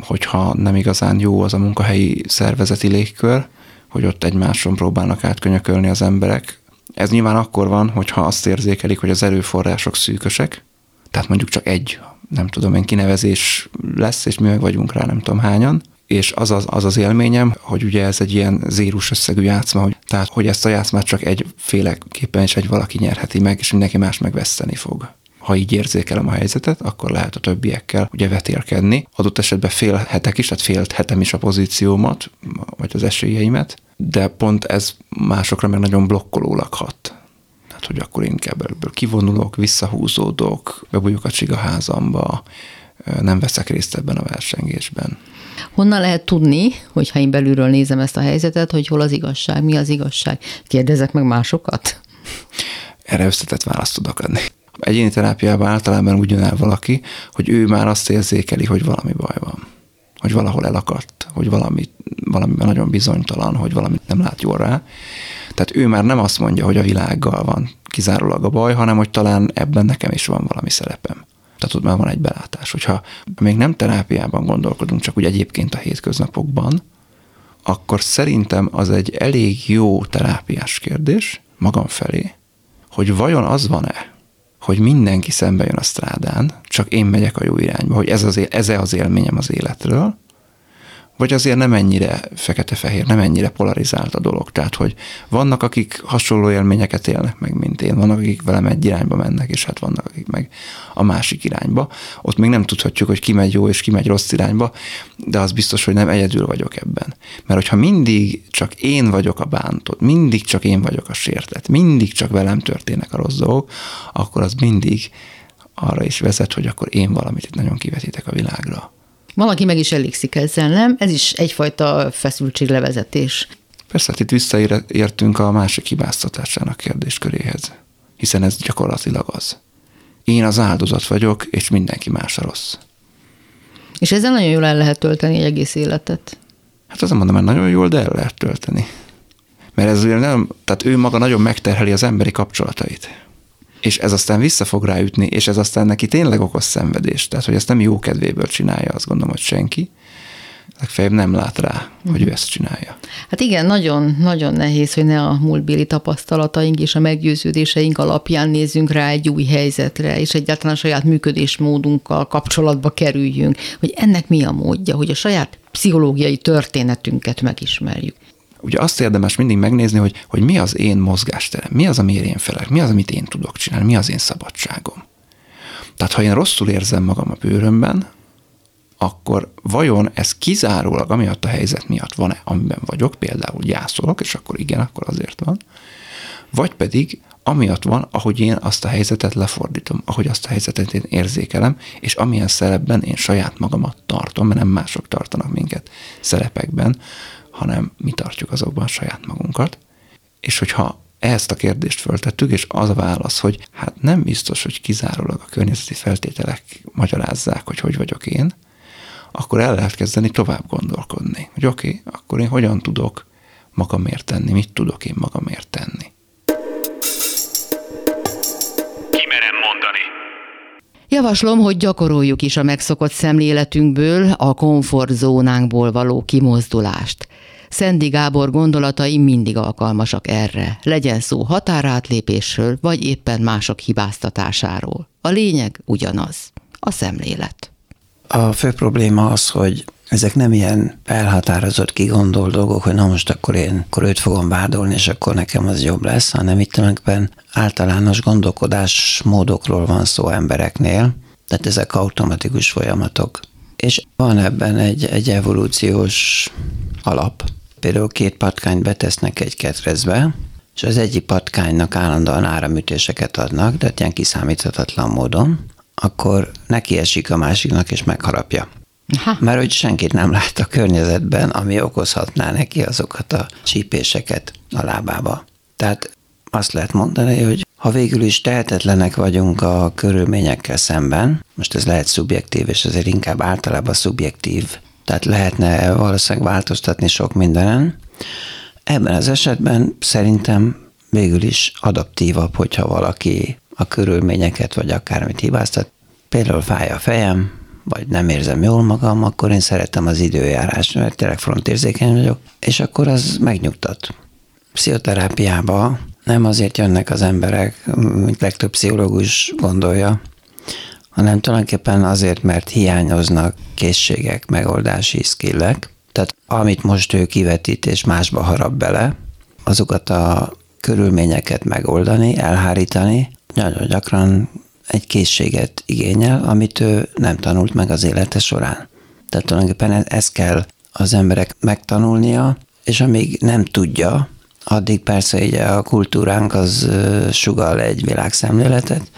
hogyha nem igazán jó az a munkahelyi szervezeti légkör, hogy ott egymáson próbálnak átkönyökölni az emberek. Ez nyilván akkor van, hogyha azt érzékelik, hogy az erőforrások szűkösek, tehát mondjuk csak egy, nem tudom én, kinevezés lesz, és mi meg vagyunk rá nem tudom hányan. És az az élményem, hogy ugye ez egy ilyen zérus összegű játszma, hogy ezt a játszmát csak egyféleképpen is egy valaki nyerheti meg, és mindenki más megveszteni fog. Ha így érzékelem a helyzetet, akkor lehet a többiekkel ugye vetélkedni. Adott esetben félhetek is, tehát félthetem is a pozíciómat, vagy az esélyeimet, de pont ez másokra meg nagyon blokkoló lakhat. Tehát, hogy akkor inkább ebből kivonulok, visszahúzódok, bebújok a csigaházamba, nem veszek részt ebben a versengésben. Honnan lehet tudni, hogyha én belülről nézem ezt a helyzetet, hogy hol az igazság, mi az igazság? Kérdezek meg másokat? Erre összetett választ tudok adni. Egyéni terápiában általában úgy jön el valaki, hogy ő már azt érzékeli, hogy valami baj van. Hogy valahol elakadt, hogy valami nagyon bizonytalan, hogy valamit nem lát jól rá. Tehát ő már nem azt mondja, hogy a világgal van kizárólag a baj, hanem hogy talán ebben nekem is van valami szerepem. Tehát ott már van egy belátás, hogyha még nem terápiában gondolkodunk, csak úgy egyébként a hétköznapokban, akkor szerintem az egy elég jó terápiás kérdés magam felé, hogy vajon az van-e, hogy mindenki szembe jön a strádán, csak én megyek a jó irányba, hogy ez az élményem az életről, vagy azért nem ennyire fekete-fehér, nem ennyire polarizált a dolog. Tehát, hogy vannak, akik hasonló élményeket élnek meg, mint én, vannak, akik velem egy irányba mennek, és hát vannak, akik meg a másik irányba. Ott még nem tudhatjuk, hogy ki megy jó és ki megy rossz irányba, de az biztos, hogy nem egyedül vagyok ebben. Mert hogyha mindig csak én vagyok a bántott, mindig csak én vagyok a sértett, mindig csak velem történnek a rossz dolgok, akkor az mindig arra is vezet, hogy akkor én valamit itt nagyon kivetítek a világra. Valaki meg is elégszik ezzel, nem? Ez is egyfajta feszültséglevezetés. Persze, hát itt visszaértünk a másik hibáztatásának kérdésköréhez, hiszen ez gyakorlatilag az. Én az áldozat vagyok, és mindenki más a rossz. És ezzel nagyon jól el lehet tölteni egy egész életet. Hát azt mondom, hogy nagyon jól, de el lehet tölteni. Mert ez ugye nem, tehát ő maga nagyon megterheli az emberi kapcsolatait. És ez aztán vissza fog ráütni, és ez aztán neki tényleg okoz szenvedést. Tehát, hogy ezt nem jó kedvéből csinálja, azt gondolom, hogy senki. Legfeljebb nem lát rá, hogy ő ezt csinálja. Hát igen, nagyon nehéz, hogy ne a múltbéli tapasztalataink és a meggyőződéseink alapján nézzünk rá egy új helyzetre, és egyáltalán a saját működésmódunkkal kapcsolatba kerüljünk, hogy ennek mi a módja, hogy a saját pszichológiai történetünket megismerjük. Ugye azt érdemes mindig megnézni, hogy mi az én mozgásterem, mi az, amiért én felek, mi az, amit én tudok csinálni, mi az én szabadságom. Tehát, ha én rosszul érzem magam a bőrömben, akkor vajon ez kizárólag amiatt a helyzet miatt van-e, amiben vagyok, például gyászolok, és akkor igen, akkor azért van, vagy pedig amiatt van, ahogy én azt a helyzetet lefordítom, ahogy azt a helyzetet én érzékelem, és amilyen szerepben én saját magamat tartom, mert nem mások tartanak minket szerepekben, hanem mi tartjuk azokban saját magunkat. És hogyha ezt a kérdést föltettük, és az a válasz, hogy hát nem biztos, hogy kizárólag a környezeti feltételek magyarázzák, hogy hogy vagyok én, akkor el lehet kezdeni tovább gondolkodni, hogy oké, akkor én hogyan tudok magamért tenni, mit tudok én magamért tenni. Javaslom, hogy gyakoroljuk is a megszokott szemléletünkből, a komfortzónánkból való kimozdulást. Szendi Gábor gondolatai mindig alkalmasak erre, legyen szó határátlépésről, vagy éppen mások hibáztatásáról. A lényeg ugyanaz, a szemlélet. A fő probléma az, hogy ezek nem ilyen elhatározott, kigondolt dolgok, hogy na most akkor én akkor őt fogom vádolni, és akkor nekem az jobb lesz, hanem itt tulajdonképpen általános gondolkodásmódokról van szó embereknél, tehát ezek automatikus folyamatok. És van ebben egy evolúciós alap. Például két patkányt betesznek egy ketrecbe, és az egyik patkánynak állandóan áramütéseket adnak, de ilyen kiszámíthatatlan módon, akkor neki esik a másiknak, és megharapja. Aha. Mert hogy senkit nem lát a környezetben, ami okozhatná neki azokat a csípéseket a lábába. Tehát azt lehet mondani, hogy ha végül is tehetetlenek vagyunk a körülményekkel szemben, most ez lehet szubjektív, és ezért inkább általában szubjektív, tehát lehetne valószínűleg változtatni sok mindenen. Ebben az esetben szerintem végül is adaptívabb, hogyha valaki a körülményeket, vagy akármit hibáztat. Például fáj a fejem, vagy nem érzem jól magam, akkor én szeretem az időjárást, mert tényleg frontérzékeny vagyok, és akkor az megnyugtat. Pszichoterápiába nem azért jönnek az emberek, mint legtöbb pszichológus gondolja, hanem tulajdonképpen azért, mert hiányoznak készségek, megoldási skillek. Tehát amit most ő kivetít és másba harap bele, azokat a körülményeket megoldani, elhárítani, nagyon gyakran egy készséget igényel, amit ő nem tanult meg az élete során. Tehát tulajdonképpen ezt kell az emberek megtanulnia, és amíg nem tudja, addig persze ugye a kultúránk az sugall egy világszemléletet,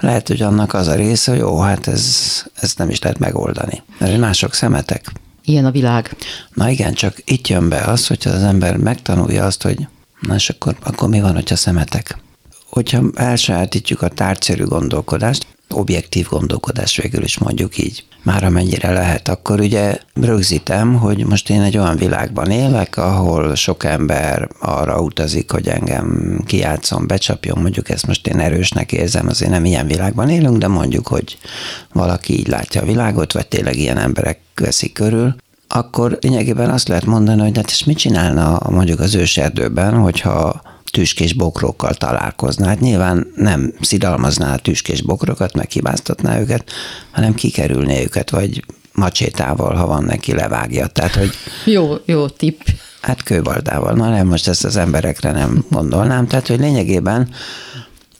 lehet, hogy annak az a része, hogy ó, hát ez nem is lehet megoldani. Mert mások szemetek. Ilyen a világ. Na igen, csak itt jön be az, hogyha az ember megtanulja azt, hogy na és akkor mi van, hogyha szemetek? Hogyha elsajátítjuk a tárgyszerű gondolkodást, objektív gondolkodás végül is mondjuk így, már amennyire lehet, akkor ugye rögzítem, hogy most én egy olyan világban élek, ahol sok ember arra utazik, hogy engem kijátszon, becsapjon, mondjuk ezt most én erősnek érzem, azért nem ilyen világban élünk, de mondjuk, hogy valaki így látja a világot, vagy tényleg ilyen emberek veszik körül, akkor lényegében azt lehet mondani, hogy hát és mit csinálna mondjuk az őserdőben, hogyha tüskés bokrokkal találkozná. Hát nyilván nem szidalmazná a tüskés bokrokat, meghibáztatná őket, hanem kikerülné őket, vagy macsétával, ha van neki, levágja. Tehát, hogy jó tipp. Hát kőbaldával. Na nem, most ezt az emberekre nem gondolnám. Tehát, hogy lényegében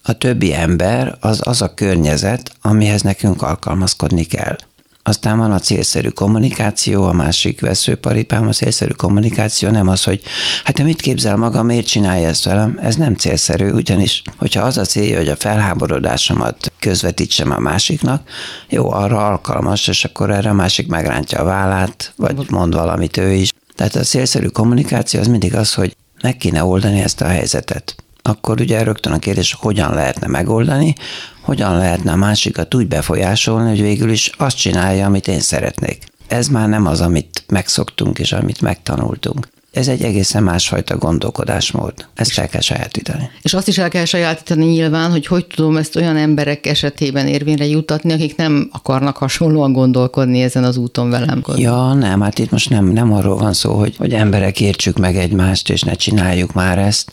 a többi ember az a környezet, amihez nekünk alkalmazkodni kell. Aztán van a célszerű kommunikáció, a másik veszőparipám, a célszerű kommunikáció nem az, hogy hát te mit képzel magam, miért csinálja ezt velem? Ez nem célszerű, ugyanis, hogyha az a célja, hogy a felháborodásomat közvetítsem a másiknak, jó, arra alkalmas, és akkor erre a másik megrántja a vállát, vagy mond valamit ő is. Tehát a célszerű kommunikáció az mindig az, hogy meg kéne oldani ezt a helyzetet. Akkor ugye rögtön a kérdés, hogyan lehetne megoldani, hogyan lehetne a másikat úgy befolyásolni, hogy végül is azt csinálja, amit én szeretnék. Ez már nem az, amit megszoktunk és amit megtanultunk. Ez egy egészen másfajta gondolkodásmód. Ezt el kell sajátítani. És azt is el kell sajátítani nyilván, hogy tudom ezt olyan emberek esetében érvényre juttatni, akik nem akarnak hasonlóan gondolkodni ezen az úton velem. Ja, nem, hát itt most nem arról van szó, hogy emberek értsük meg egymást, és ne csináljuk már ezt.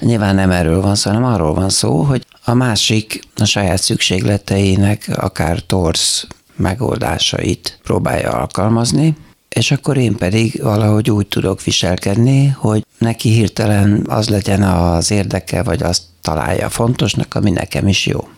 Nyilván nem erről van szó, hanem arról van szó, hogy a másik a saját szükségleteinek akár torz megoldásait próbálja alkalmazni, és akkor én pedig valahogy úgy tudok viselkedni, hogy neki hirtelen az legyen az érdeke, vagy azt találja fontosnak, ami nekem is jó.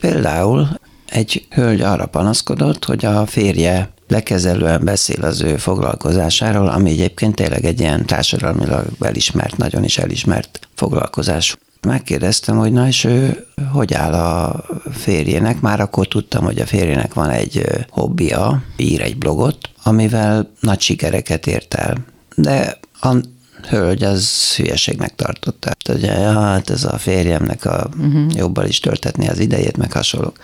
Például egy hölgy arra panaszkodott, hogy a férje lekezelően beszél az ő foglalkozásáról, ami egyébként tényleg egy ilyen társadalmilag elismert, nagyon is elismert foglalkozás. Megkérdeztem, hogy na és ő hogy áll a férjének, már akkor tudtam, hogy a férjének van egy hobbija, ír egy blogot, amivel nagy sikereket ért el. De a hölgy az hülyeségnek tartotta. Ugye, hát ez a férjemnek jobbal is töltetni az idejét, meg hasonlók.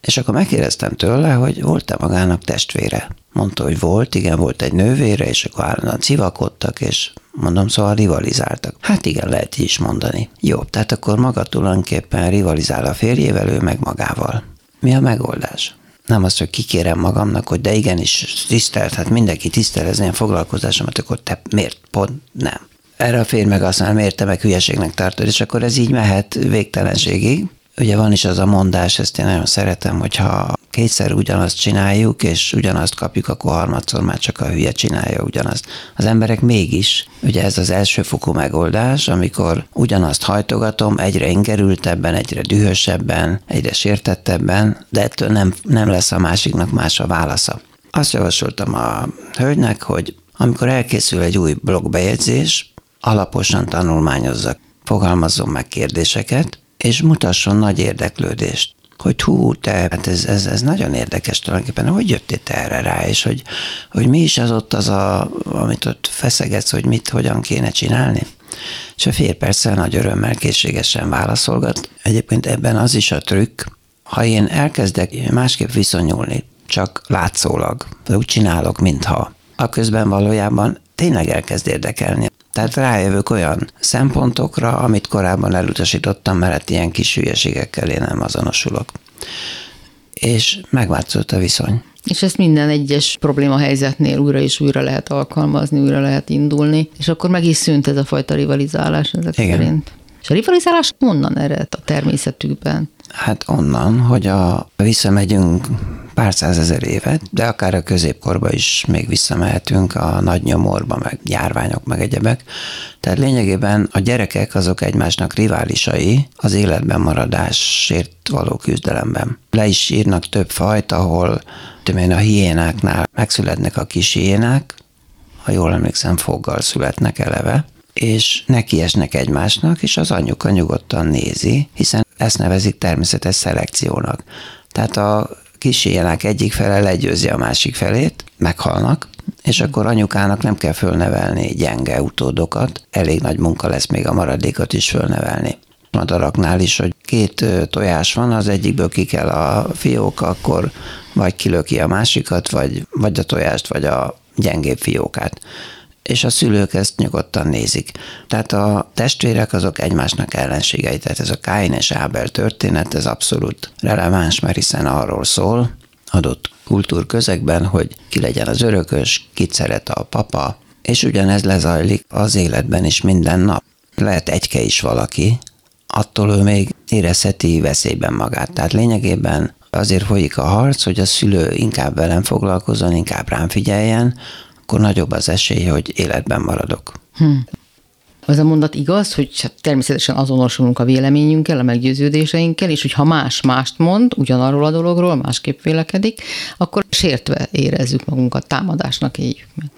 És akkor megkérdeztem tőle, hogy volt-e magának testvére. Mondta, hogy volt, igen, volt egy nővére, és akkor állandóan civakodtak, és mondom, szóval rivalizáltak. Hát igen, lehet is mondani. Jó, tehát akkor maga tulajdonképpen rivalizál a férjével, ő meg magával. Mi a megoldás? Nem az, hogy kikérem magamnak, hogy de igenis tisztelt, hát mindenki tisztelezni a foglalkozásomat, akkor te miért pont nem? Erre a férj meg aztán miért te meg hülyeségnek tartod, és akkor ez így mehet végtelenségig. Ugye van is az a mondás, ezt én nagyon szeretem, hogyha kétszer ugyanazt csináljuk, és ugyanazt kapjuk, akkor harmadszor már csak a hülye csinálja ugyanazt. Az emberek mégis, ugye ez az elsőfokú megoldás, amikor ugyanazt hajtogatom, egyre ingerültebben, egyre dühösebben, egyre sértettebben, de ettől nem lesz a másiknak más a válasza. Azt javasoltam a hölgynek, hogy amikor elkészül egy új blogbejegyzés, alaposan tanulmányozza, fogalmazzon meg kérdéseket, és mutasson nagy érdeklődést, hogy hú, te, hát ez nagyon érdekes tulajdonképpen, hogy jöttél te erre rá, és hogy mi is az ott amit ott feszegetsz, hogy mit, hogyan kéne csinálni. És a fél perccel nagy örömmel, készségesen válaszolgat. Egyébként ebben az is a trükk, ha én elkezdek másképp viszonyulni, csak látszólag, úgy csinálok, mintha, aközben valójában tényleg elkezd érdekelni. Tehát rájövök olyan szempontokra, amit korábban elutasítottam, mert ilyen kis hülyeségekkel én nem azonosulok. És megváltozott a viszony. És ezt minden egyes probléma helyzetnél újra és újra lehet alkalmazni, újra lehet indulni, és akkor meg is szűnt ez a fajta rivalizálás ezek igen. szerint. És a rivalizálás onnan ered a természetükben? Hát onnan, hogy visszamegyünk pár százezer évet, de akár a középkorba is még visszamehetünk, a nagy nyomorba, meg járványok, meg egyebek. Tehát lényegében a gyerekek azok egymásnak riválisai az életben maradásért való küzdelemben. Le is írnak több fajt, ahol a hiénáknál megszületnek a kis hiénák, ha jól emlékszem, foggal születnek eleve, és nekiesnek egymásnak, és az anyuka nyugodtan nézi, hiszen ezt nevezik természetes szelekciónak. Tehát a kis hiénák egyik fele legyőzi a másik felét, meghalnak, és akkor anyukának nem kell fölnevelni gyenge utódokat, elég nagy munka lesz még a maradékot is fölnevelni. Madaraknál is, hogy két tojás van, az egyikből ki kell a fiók, akkor vagy kilöki a másikat, vagy a tojást, vagy a gyengébb fiókát. És a szülők ezt nyugodtan nézik. Tehát a testvérek azok egymásnak ellenségei, tehát ez a Káin és Ábel történet, ez abszolút releváns, mert hiszen arról szól adott kultúrközegben, hogy ki legyen az örökös, kit szeret a papa, és ugyanez lezajlik az életben is minden nap. Lehet egyke is valaki, attól ő még érezheti veszélyben magát. Tehát lényegében azért folyik a harc, hogy a szülő inkább velem foglalkozzon, inkább rám figyeljen, akkor nagyobb az esély, hogy életben maradok. Az a mondat igaz, hogy természetesen azonosulunk a véleményünkkel, a meggyőződéseinkkel, és hogy ha más mást mond, ugyanarról a dologról, másképp vélekedik, akkor sértve érezzük magunkat, támadásnak éljük meg.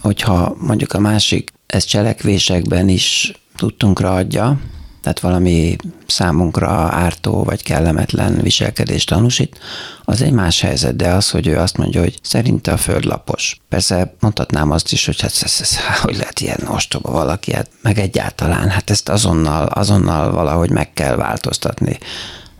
Hogyha mondjuk a másik ezt cselekvésekben is tudtunkra adja, tehát valami számunkra ártó vagy kellemetlen viselkedést tanúsít, az egy más helyzet, de az, hogy ő azt mondja, hogy szerinte a föld lapos. Persze mondhatnám azt is, hogy hogy lehet ilyen ostoba valaki, meg egyáltalán, ezt azonnal valahogy meg kell változtatni.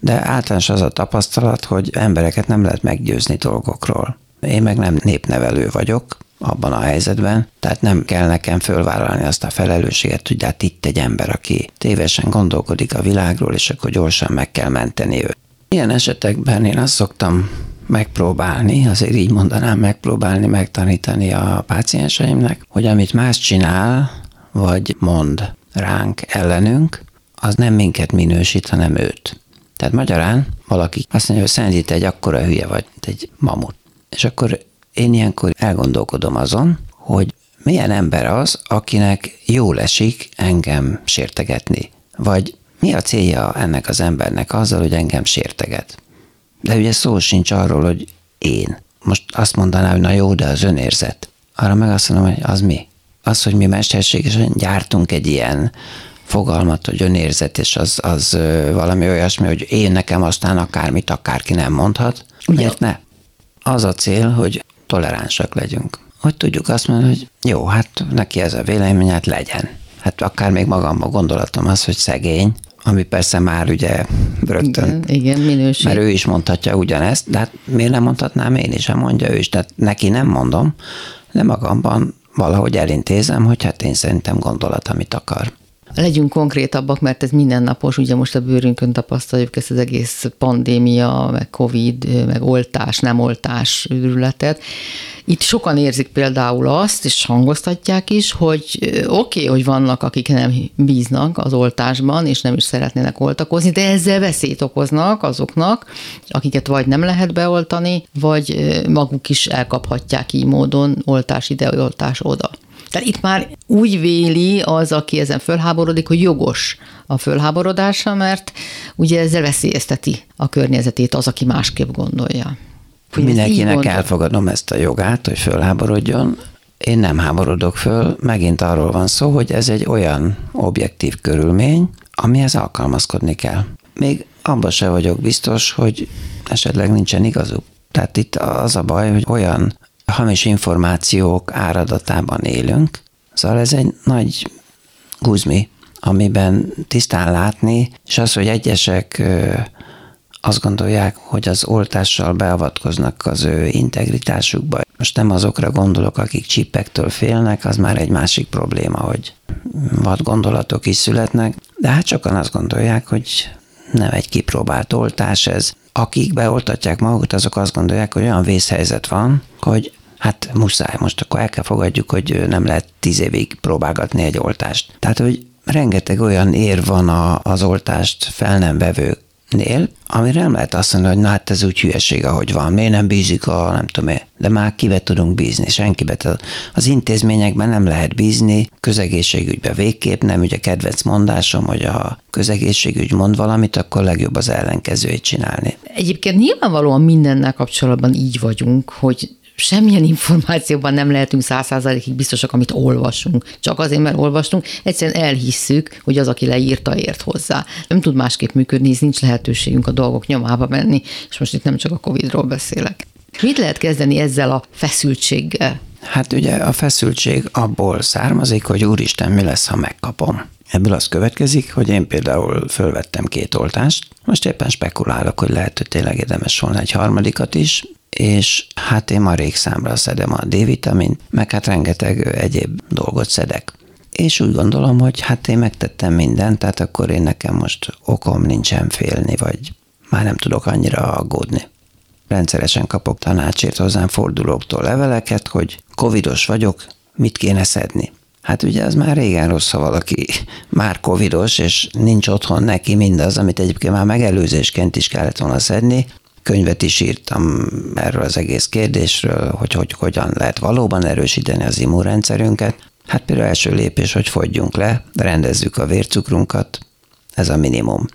De általános az a tapasztalat, hogy embereket nem lehet meggyőzni dolgokról. Én meg nem népnevelő vagyok abban a helyzetben, tehát nem kell nekem fölvállalni azt a felelősséget, hogy hát itt egy ember, aki tévesen gondolkodik a világról, és akkor gyorsan meg kell menteni őt. Ilyen esetekben én azt szoktam megpróbálni, azért így mondanám, megtanítani a pácienseimnek, hogy amit más csinál, vagy mond ránk, ellenünk, az nem minket minősít, hanem őt. Tehát magyarán valaki azt mondja, hogy Szendi, te egy akkora hülye vagy, egy mamut. És akkor én ilyenkor elgondolkodom azon, hogy milyen ember az, akinek jól esik engem sértegetni. Vagy mi a célja ennek az embernek azzal, hogy engem sérteget. De ugye szó sincs arról, hogy én. Most azt mondanám, hogy na jó, de az önérzet. Arra meg azt mondom, hogy az mi? Az, hogy mi mesterségesen gyártunk egy ilyen fogalmat, hogy önérzet, és az valami olyasmi, hogy én nekem aztán akármit akárki nem mondhat. Miért ne? Az a cél, hogy toleránsak legyünk. Hogy tudjuk azt mondani, hogy jó, neki ez a vélemény, legyen. Akár még magamban gondolatom az, hogy szegény, ami persze már ugye rögtön, igen, minőség. Mert ő is mondhatja ugyanezt, de miért nem mondhatnám én is, ha mondja ő is. Tehát neki nem mondom, de magamban valahogy elintézem, hogy én szerintem gondolat, amit akar. Legyünk konkrétabbak, mert ez mindennapos, ugye most a bőrünkön tapasztaljuk ezt az egész pandémia, meg Covid, meg oltás, nem oltás őrületet. Itt sokan érzik például azt, és hangoztatják is, hogy oké, hogy vannak, akik nem bíznak az oltásban, és nem is szeretnének oltakozni, de ezzel veszélyt okoznak azoknak, akiket vagy nem lehet beoltani, vagy maguk is elkaphatják így módon oltás ide, oltás oda. Tehát itt már úgy véli az, aki ezen fölháborodik, hogy jogos a fölháborodása, mert ugye ezzel veszélyezteti a környezetét az, aki másképp gondolja. Mindenkinek elfogadom ezt a jogát, hogy fölháborodjon. Én nem háborodok föl, megint arról van szó, hogy ez egy olyan objektív körülmény, amihez alkalmazkodni kell. Még abban se vagyok biztos, hogy esetleg nincsen igazuk. Tehát itt az a baj, hogy olyan hamis információk áradatában élünk, szóval ez egy nagy guzmi, amiben tisztán látni, és az, hogy egyesek azt gondolják, hogy az oltással beavatkoznak az ő integritásukba. Most nem azokra gondolok, akik csippektől félnek, az már egy másik probléma, hogy vad gondolatok is születnek, de sokan azt gondolják, hogy nem egy kipróbált oltás ez. Akik beoltatják magukat, azok azt gondolják, hogy olyan vészhelyzet van, hogy muszáj, most akkor el kell fogadjuk, hogy nem lehet 10 évig próbálgatni egy oltást. Tehát, hogy rengeteg olyan érv van az oltást fel nem vevőknél, amire nem lehet azt mondani, hogy ez úgy hülyeség, ahogy van, miért nem bízik de már kibe tudunk bízni, senkibe. Az intézményekben nem lehet bízni, közegészségügyben végképp nem, ugye kedvenc mondásom, hogy a közegészségügy mond valamit, akkor legjobb az ellenkezőjét csinálni. Egyébként nyilvánvalóan mindennel kapcsolatban így vagyunk, hogy semmilyen információban nem lehetünk 100%-ig biztosak, amit olvasunk. Csak azért, mert olvastunk, egyszerűen elhisszük, hogy az, aki leírta, ért hozzá. Nem tud másképp működni, nincs lehetőségünk a dolgok nyomába menni, és most itt nem csak a Covidról beszélek. Mit lehet kezdeni ezzel a feszültséggel? Ugye a feszültség abból származik, hogy úristen, mi lesz, ha megkapom. Ebből az következik, hogy én például fölvettem 2 oltást, most éppen spekulálok, hogy lehet, hogy tényleg érdemes volna egy harmadikat is, és én ma rég számra szedem a D-vitamint, meg rengeteg egyéb dolgot szedek. És úgy gondolom, hogy én megtettem mindent, tehát akkor én nekem most okom nincsen félni, vagy már nem tudok annyira aggódni. Rendszeresen kapok tanácsért hozzám fordulóktól leveleket, hogy covidos vagyok, mit kéne szedni. Ugye az már régen rossz, ha valaki már covidos, és nincs otthon neki mindaz, amit egyébként már megelőzésként is kellett volna szedni, könyvet is írtam erről az egész kérdésről, hogy hogyan lehet valóban erősíteni az immunrendszerünket. Hát például első lépés, hogy fogyjunk le, rendezzük a vércukrunkat, ez a minimum.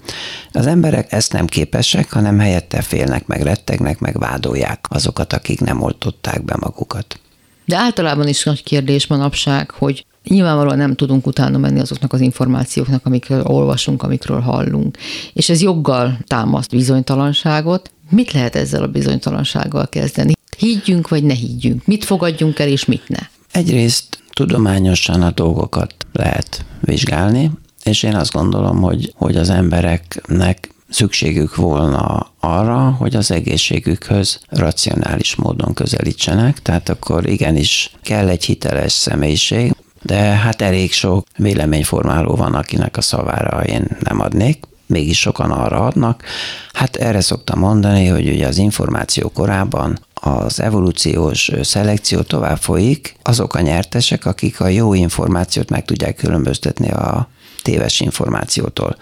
Az emberek ezt nem képesek, hanem helyette félnek, meg rettegnek, meg vádolják azokat, akik nem oltották be magukat. De általában is nagy kérdés manapság, hogy nyilvánvalóan nem tudunk utána menni azoknak az információknak, amikről olvasunk, amikről hallunk. És ez joggal támaszt bizonytalanságot. Mit lehet ezzel a bizonytalansággal kezdeni? Higgyünk vagy ne higgyünk? Mit fogadjunk el és mit ne? Egyrészt tudományosan a dolgokat lehet vizsgálni, és én azt gondolom, hogy az embereknek szükségük volna arra, hogy az egészségükhöz racionális módon közelítsenek, tehát akkor igenis kell egy hiteles személyiség, de hát elég sok véleményformáló van, akinek a szavára én nem adnék, mégis sokan arra adnak. Hát erre szoktam mondani, hogy ugye az információ korában az evolúciós szelekció tovább folyik, azok a nyertesek, akik a jó információt meg tudják különböztetni a téves információtól.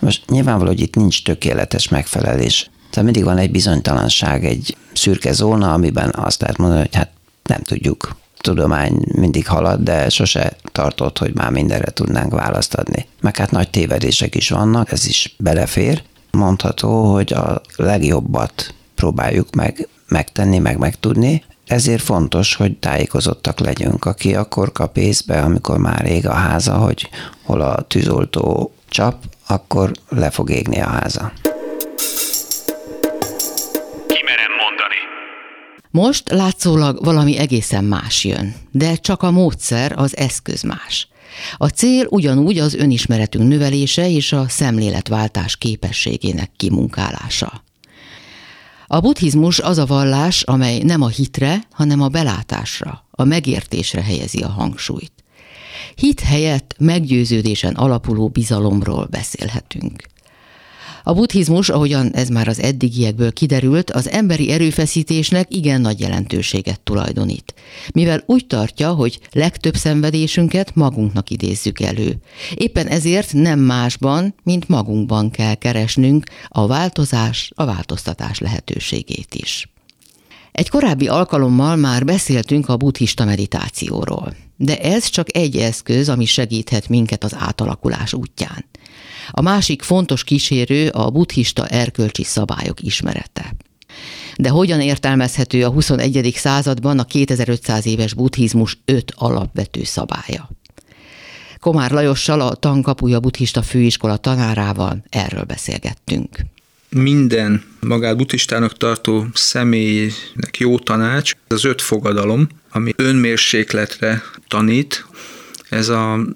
Most nyilvánvaló, hogy itt nincs tökéletes megfelelés. Tehát mindig van egy bizonytalanság, egy szürke zóna, amiben azt lehet mondani, hogy hát nem tudjuk. Tudomány mindig halad, de sose tartott, hogy már mindenre tudnánk választ adni. Meg hát nagy tévedések is vannak, ez is belefér. Mondható, hogy a legjobbat próbáljuk megtenni, megtudni. Ezért fontos, hogy tájékozottak legyünk. Aki akkor kap észbe, amikor már ég a háza, hogy hol a tűzoltó csap, akkor le fog égni a háza. Ki merem mondani? Most látszólag valami egészen más jön, de csak a módszer, az eszköz más. A cél ugyanúgy az önismeretünk növelése és a szemléletváltás képességének kimunkálása. A buddhizmus az a vallás, amely nem a hitre, hanem a belátásra, a megértésre helyezi a hangsúlyt. Hit helyett meggyőződésen alapuló bizalomról beszélhetünk. A buddhizmus, ahogyan ez már az eddigiekből kiderült, az emberi erőfeszítésnek igen nagy jelentőséget tulajdonít, mivel úgy tartja, hogy legtöbb szenvedésünket magunknak idézzük elő. Éppen ezért nem másban, mint magunkban kell keresnünk a változás, a változtatás lehetőségét is. Egy korábbi alkalommal már beszéltünk a buddhista meditációról, de ez csak egy eszköz, ami segíthet minket az átalakulás útján. A másik fontos kísérő a buddhista erkölcsi szabályok ismerete. De hogyan értelmezhető a 21. században a 2500 éves buddhizmus 5 alapvető szabálya? Komár Lajossal, a Tankapuja Buddhista Főiskola tanárával erről beszélgettünk. Minden magát buddhistának tartó személynek jó tanács, az 5 fogadalom, ami önmérsékletre tanít. Ez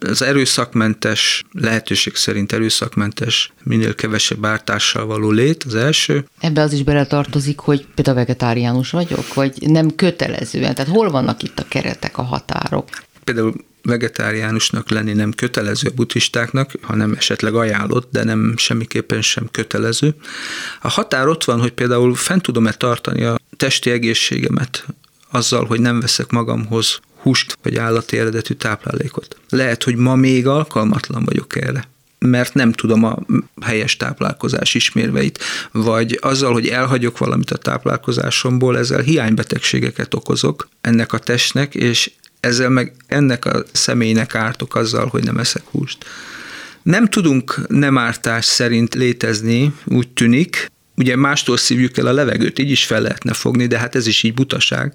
az erőszakmentes, lehetőség szerint erőszakmentes, minél kevesebb ártással való lét, az első. Ebbe az is beletartozik, hogy például vegetáriánus vagyok, vagy nem kötelezően? Tehát hol vannak itt a keretek, a határok? Például vegetáriánusnak lenni nem kötelező a buddhistáknak, hanem esetleg ajánlott, de nem semmiképpen sem kötelező. A határ ott van, hogy például fent tudom-e tartani a testi egészségemet azzal, hogy nem veszek magamhoz húst vagy állati eredetű táplálékot. Lehet, hogy ma még alkalmatlan vagyok erre, mert nem tudom a helyes táplálkozás ismérveit, vagy azzal, hogy elhagyok valamit a táplálkozásomból, ezzel hiánybetegségeket okozok ennek a testnek, és ezzel meg ennek a személynek ártok azzal, hogy nem eszek húst. Nem tudunk nem ártás szerint létezni, úgy tűnik. Ugye mástól szívjuk el a levegőt, így is fel lehetne fogni, de hát ez is így butaság.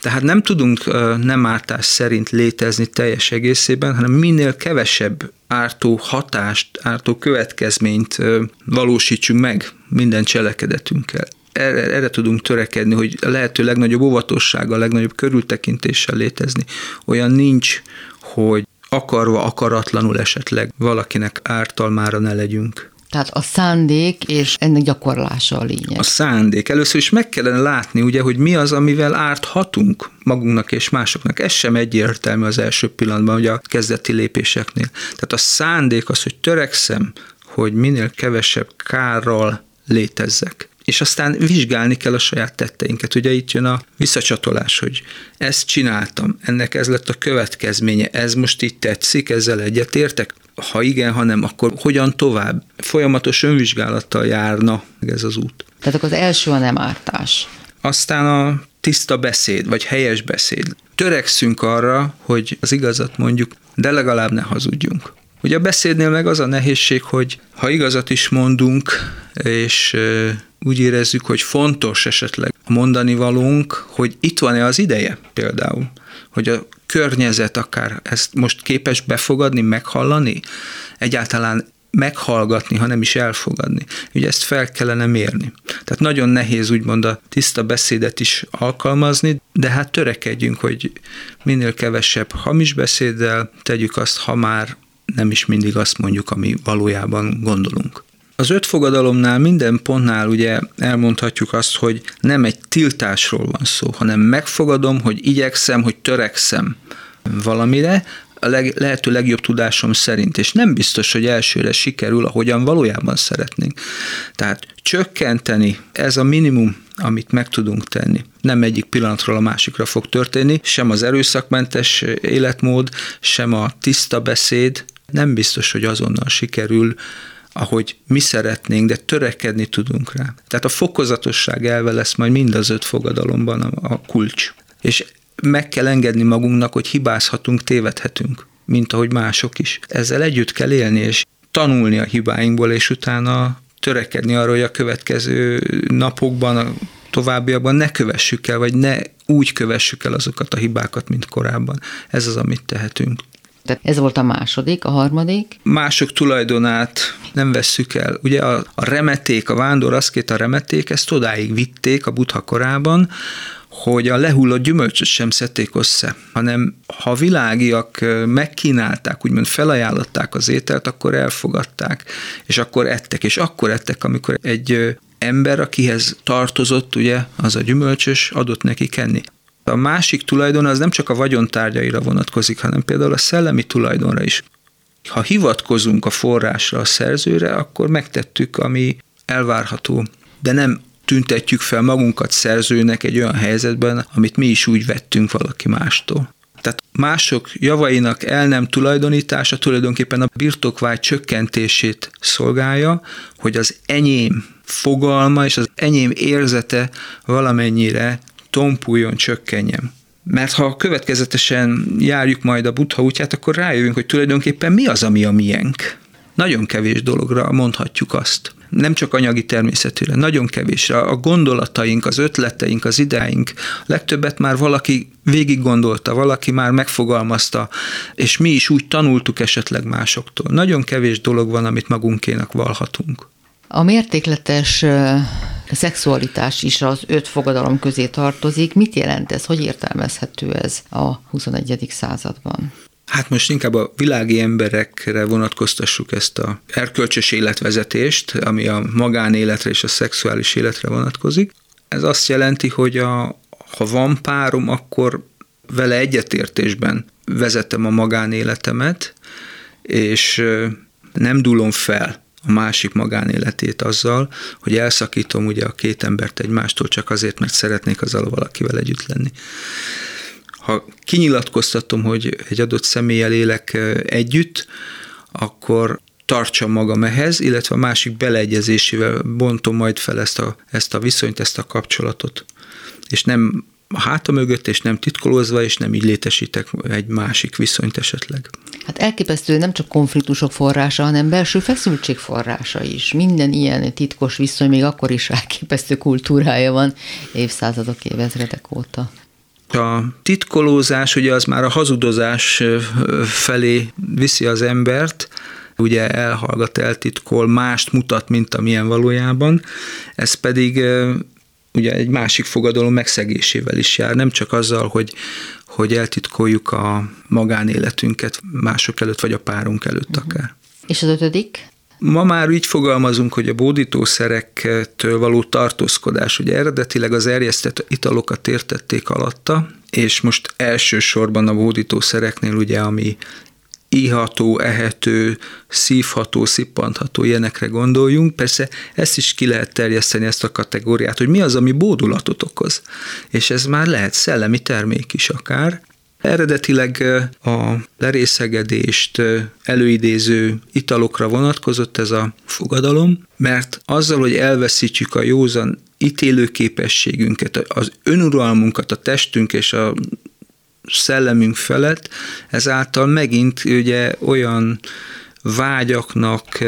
Tehát nem tudunk nem ártás szerint létezni teljes egészében, hanem minél kevesebb ártó hatást, ártó következményt valósítsunk meg minden cselekedetünkkel. Erre tudunk törekedni, hogy a lehető legnagyobb óvatossággal, a legnagyobb körültekintéssel létezni. Olyan nincs, hogy akarva, akaratlanul esetleg valakinek ártalmára ne legyünk. Tehát a szándék és ennek gyakorlása a lényeg. A szándék. Először is meg kellene látni, ugye, hogy mi az, amivel árthatunk magunknak és másoknak. Ez sem egyértelmű az első pillanatban, ugye a kezdeti lépéseknél. Tehát a szándék az, hogy törekszem, hogy minél kevesebb kárral létezzek. És aztán vizsgálni kell a saját tetteinket. Ugye itt jön a visszacsatolás, hogy ezt csináltam, ennek ez lett a következménye, ez most így tetszik, ezzel egyetértek? Ha igen, ha nem, akkor hogyan tovább? Folyamatos önvizsgálattal járna ez az út. Tehát akkor az első a nem ártás. Aztán a tiszta beszéd, vagy helyes beszéd. Törekszünk arra, hogy az igazat mondjuk, de legalább ne hazudjunk. Ugye a beszédnél meg az a nehézség, hogy ha igazat is mondunk, és úgy érezzük, hogy fontos esetleg mondani valónk, hogy itt van-e az ideje például, hogy a környezet akár ezt most képes befogadni, meghallani, egyáltalán meghallgatni, ha nem is elfogadni. Ugye ezt fel kellene mérni. Tehát nagyon nehéz úgymond a tiszta beszédet is alkalmazni, de hát törekedjünk, hogy minél kevesebb hamis beszéddel tegyük azt, ha már nem is mindig azt mondjuk, ami valójában gondolunk. Az 5 fogadalomnál, minden pontnál ugye elmondhatjuk azt, hogy nem egy tiltásról van szó, hanem megfogadom, hogy igyekszem, hogy törekszem valamire, a lehető legjobb tudásom szerint, és nem biztos, hogy elsőre sikerül, ahogyan valójában szeretnénk. Tehát csökkenteni, ez a minimum, amit meg tudunk tenni. Nem egyik pillanatról a másikra fog történni, sem az erőszakmentes életmód, sem a tiszta beszéd, nem biztos, hogy azonnal sikerül, ahogy mi szeretnénk, de törekedni tudunk rá. Tehát a fokozatosság elve lesz majd mind az 5 fogadalomban a kulcs. És meg kell engedni magunknak, hogy hibázhatunk, tévedhetünk, mint ahogy mások is. Ezzel együtt kell élni, és tanulni a hibáinkból, és utána törekedni arra, hogy a következő napokban, a továbbiakban ne kövessük el, vagy ne úgy kövessük el azokat a hibákat, mint korábban. Ez az, amit tehetünk. Tehát ez volt a második, a harmadik. Mások tulajdonát nem vesszük el. Ugye a remeték, a vándorasszkéta remeték, ezt odáig vitték a Buddha korában, hogy a lehullott gyümölcsöt sem szedték össze, hanem ha a világiak megkínálták, úgymond felajánlották az ételt, akkor elfogadták, és akkor ettek, amikor egy ember, akihez tartozott, ugye, az a gyümölcsös, adott nekik enni. A másik tulajdon az nem csak a vagyontárgyaira vonatkozik, hanem például a szellemi tulajdonra is. Ha hivatkozunk a forrásra, a szerzőre, akkor megtettük, ami elvárható, de nem tüntetjük fel magunkat szerzőnek egy olyan helyzetben, amit mi is úgy vettünk valaki mástól. Tehát mások javainak el nem tulajdonítása tulajdonképpen a birtokvágy csökkentését szolgálja, hogy az enyém fogalma és az enyém érzete valamennyire tompuljon, csökkenjen. Mert ha következetesen járjuk majd a Buddha útját, akkor rájövünk, hogy tulajdonképpen mi az, ami a miénk. Nagyon kevés dologra mondhatjuk azt. Nem csak anyagi természetűre, nagyon kevésre. A gondolataink, az ötleteink, az ideáink, legtöbbet már valaki végig gondolta, valaki már megfogalmazta, és mi is úgy tanultuk esetleg másoktól. Nagyon kevés dolog van, amit magunkénak vallhatunk. A mértékletes szexualitás is az 5 fogadalom közé tartozik. Mit jelent ez? Hogy értelmezhető ez a 21. században? Hát most inkább a világi emberekre vonatkoztassuk ezt a erkölcsös életvezetést, ami a magánéletre és a szexuális életre vonatkozik. Ez azt jelenti, hogy ha van párom, akkor vele egyetértésben vezetem a magánéletemet, és nem dúlom fel a másik magánéletét azzal, hogy elszakítom ugye a két embert egymástól csak azért, mert szeretnék azzal valakivel együtt lenni. Ha kinyilatkoztatom, hogy egy adott személlyel élek együtt, akkor tartsam magam ehhez, illetve a másik beleegyezésével bontom majd fel ezt a viszonyt, ezt a kapcsolatot. És nem a háta mögött, és nem titkolózva, és nem így létesítek egy másik viszonyt esetleg. Hát elképesztő nem csak konfliktusok forrása, hanem belső feszültség forrása is. Minden ilyen titkos viszony még akkor is elképesztő kultúrája van évszázadok, évezredek óta. A titkolózás ugye az már a hazudozás felé viszi az embert, ugye elhallgat, eltitkol, mást mutat, mint amilyen valójában, ez pedig ugye egy másik fogadalom megszegésével is jár, nem csak azzal, hogy eltitkoljuk a magánéletünket mások előtt, vagy a párunk előtt akár. És az 5. Ma már így fogalmazunk, hogy a bódítószerektől való tartózkodás, ugye eredetileg az erjesztett italokat értették alatta, és most elsősorban a bódítószereknél ugye, ami iható, ehető, szívható, szippantható, ilyenekre gondoljunk. Persze ezt is ki lehet terjeszteni, ezt a kategóriát, hogy mi az, ami bódulatot okoz. És ez már lehet szellemi termék is akár. Eredetileg a lerészegedést előidéző italokra vonatkozott ez a fogadalom, mert azzal, hogy elveszítjük a józan ítélőképességünket, az önuralmunkat, a testünk és a szellemünk felett, ezáltal megint ugye olyan vágyaknak,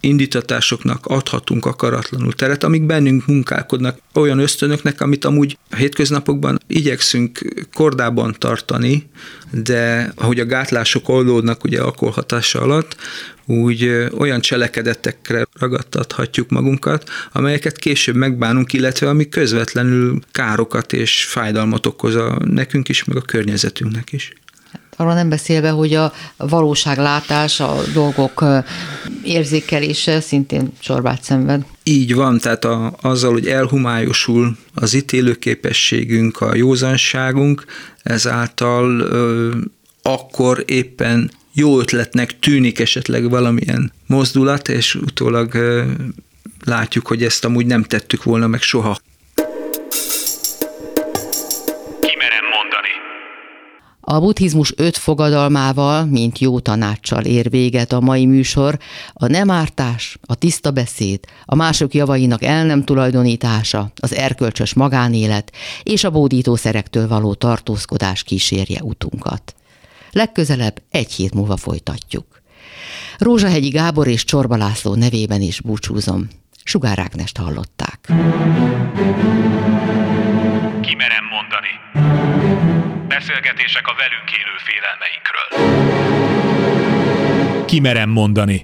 indítatásoknak adhatunk akaratlanul teret, amik bennünk munkálkodnak, olyan ösztönöknek, amit amúgy a hétköznapokban igyekszünk kordában tartani, de ahogy a gátlások oldódnak ugye alkoholhatása alatt, úgy olyan cselekedetekre ragadtathatjuk magunkat, amelyeket később megbánunk, illetve ami közvetlenül károkat és fájdalmat okoz nekünk is, meg a környezetünknek is. Arra nem beszélve, hogy a valóságlátás, a dolgok érzékelése szintén csorbát szenved. Így van, tehát azzal, hogy elhumályosul az ítélőképességünk, a józanságunk, ezáltal akkor éppen jó ötletnek tűnik esetleg valamilyen mozdulat, és utólag látjuk, hogy ezt amúgy nem tettük volna meg soha. A buddhizmus 5 fogadalmával, mint jó tanáccsal ér véget a mai műsor, a nem ártás, a tiszta beszéd, a mások javainak el nem tulajdonítása, az erkölcsös magánélet és a bódítószerektől való tartózkodás kísérje utunkat. Legközelebb 1 hét múlva folytatjuk. Rózsahegyi Gábor és Csorba László nevében is búcsúzom. Sugár Ágnest hallották. Ki merem mondani. Beszélgetések a velünk élő félelmeinkről. Ki merem mondani.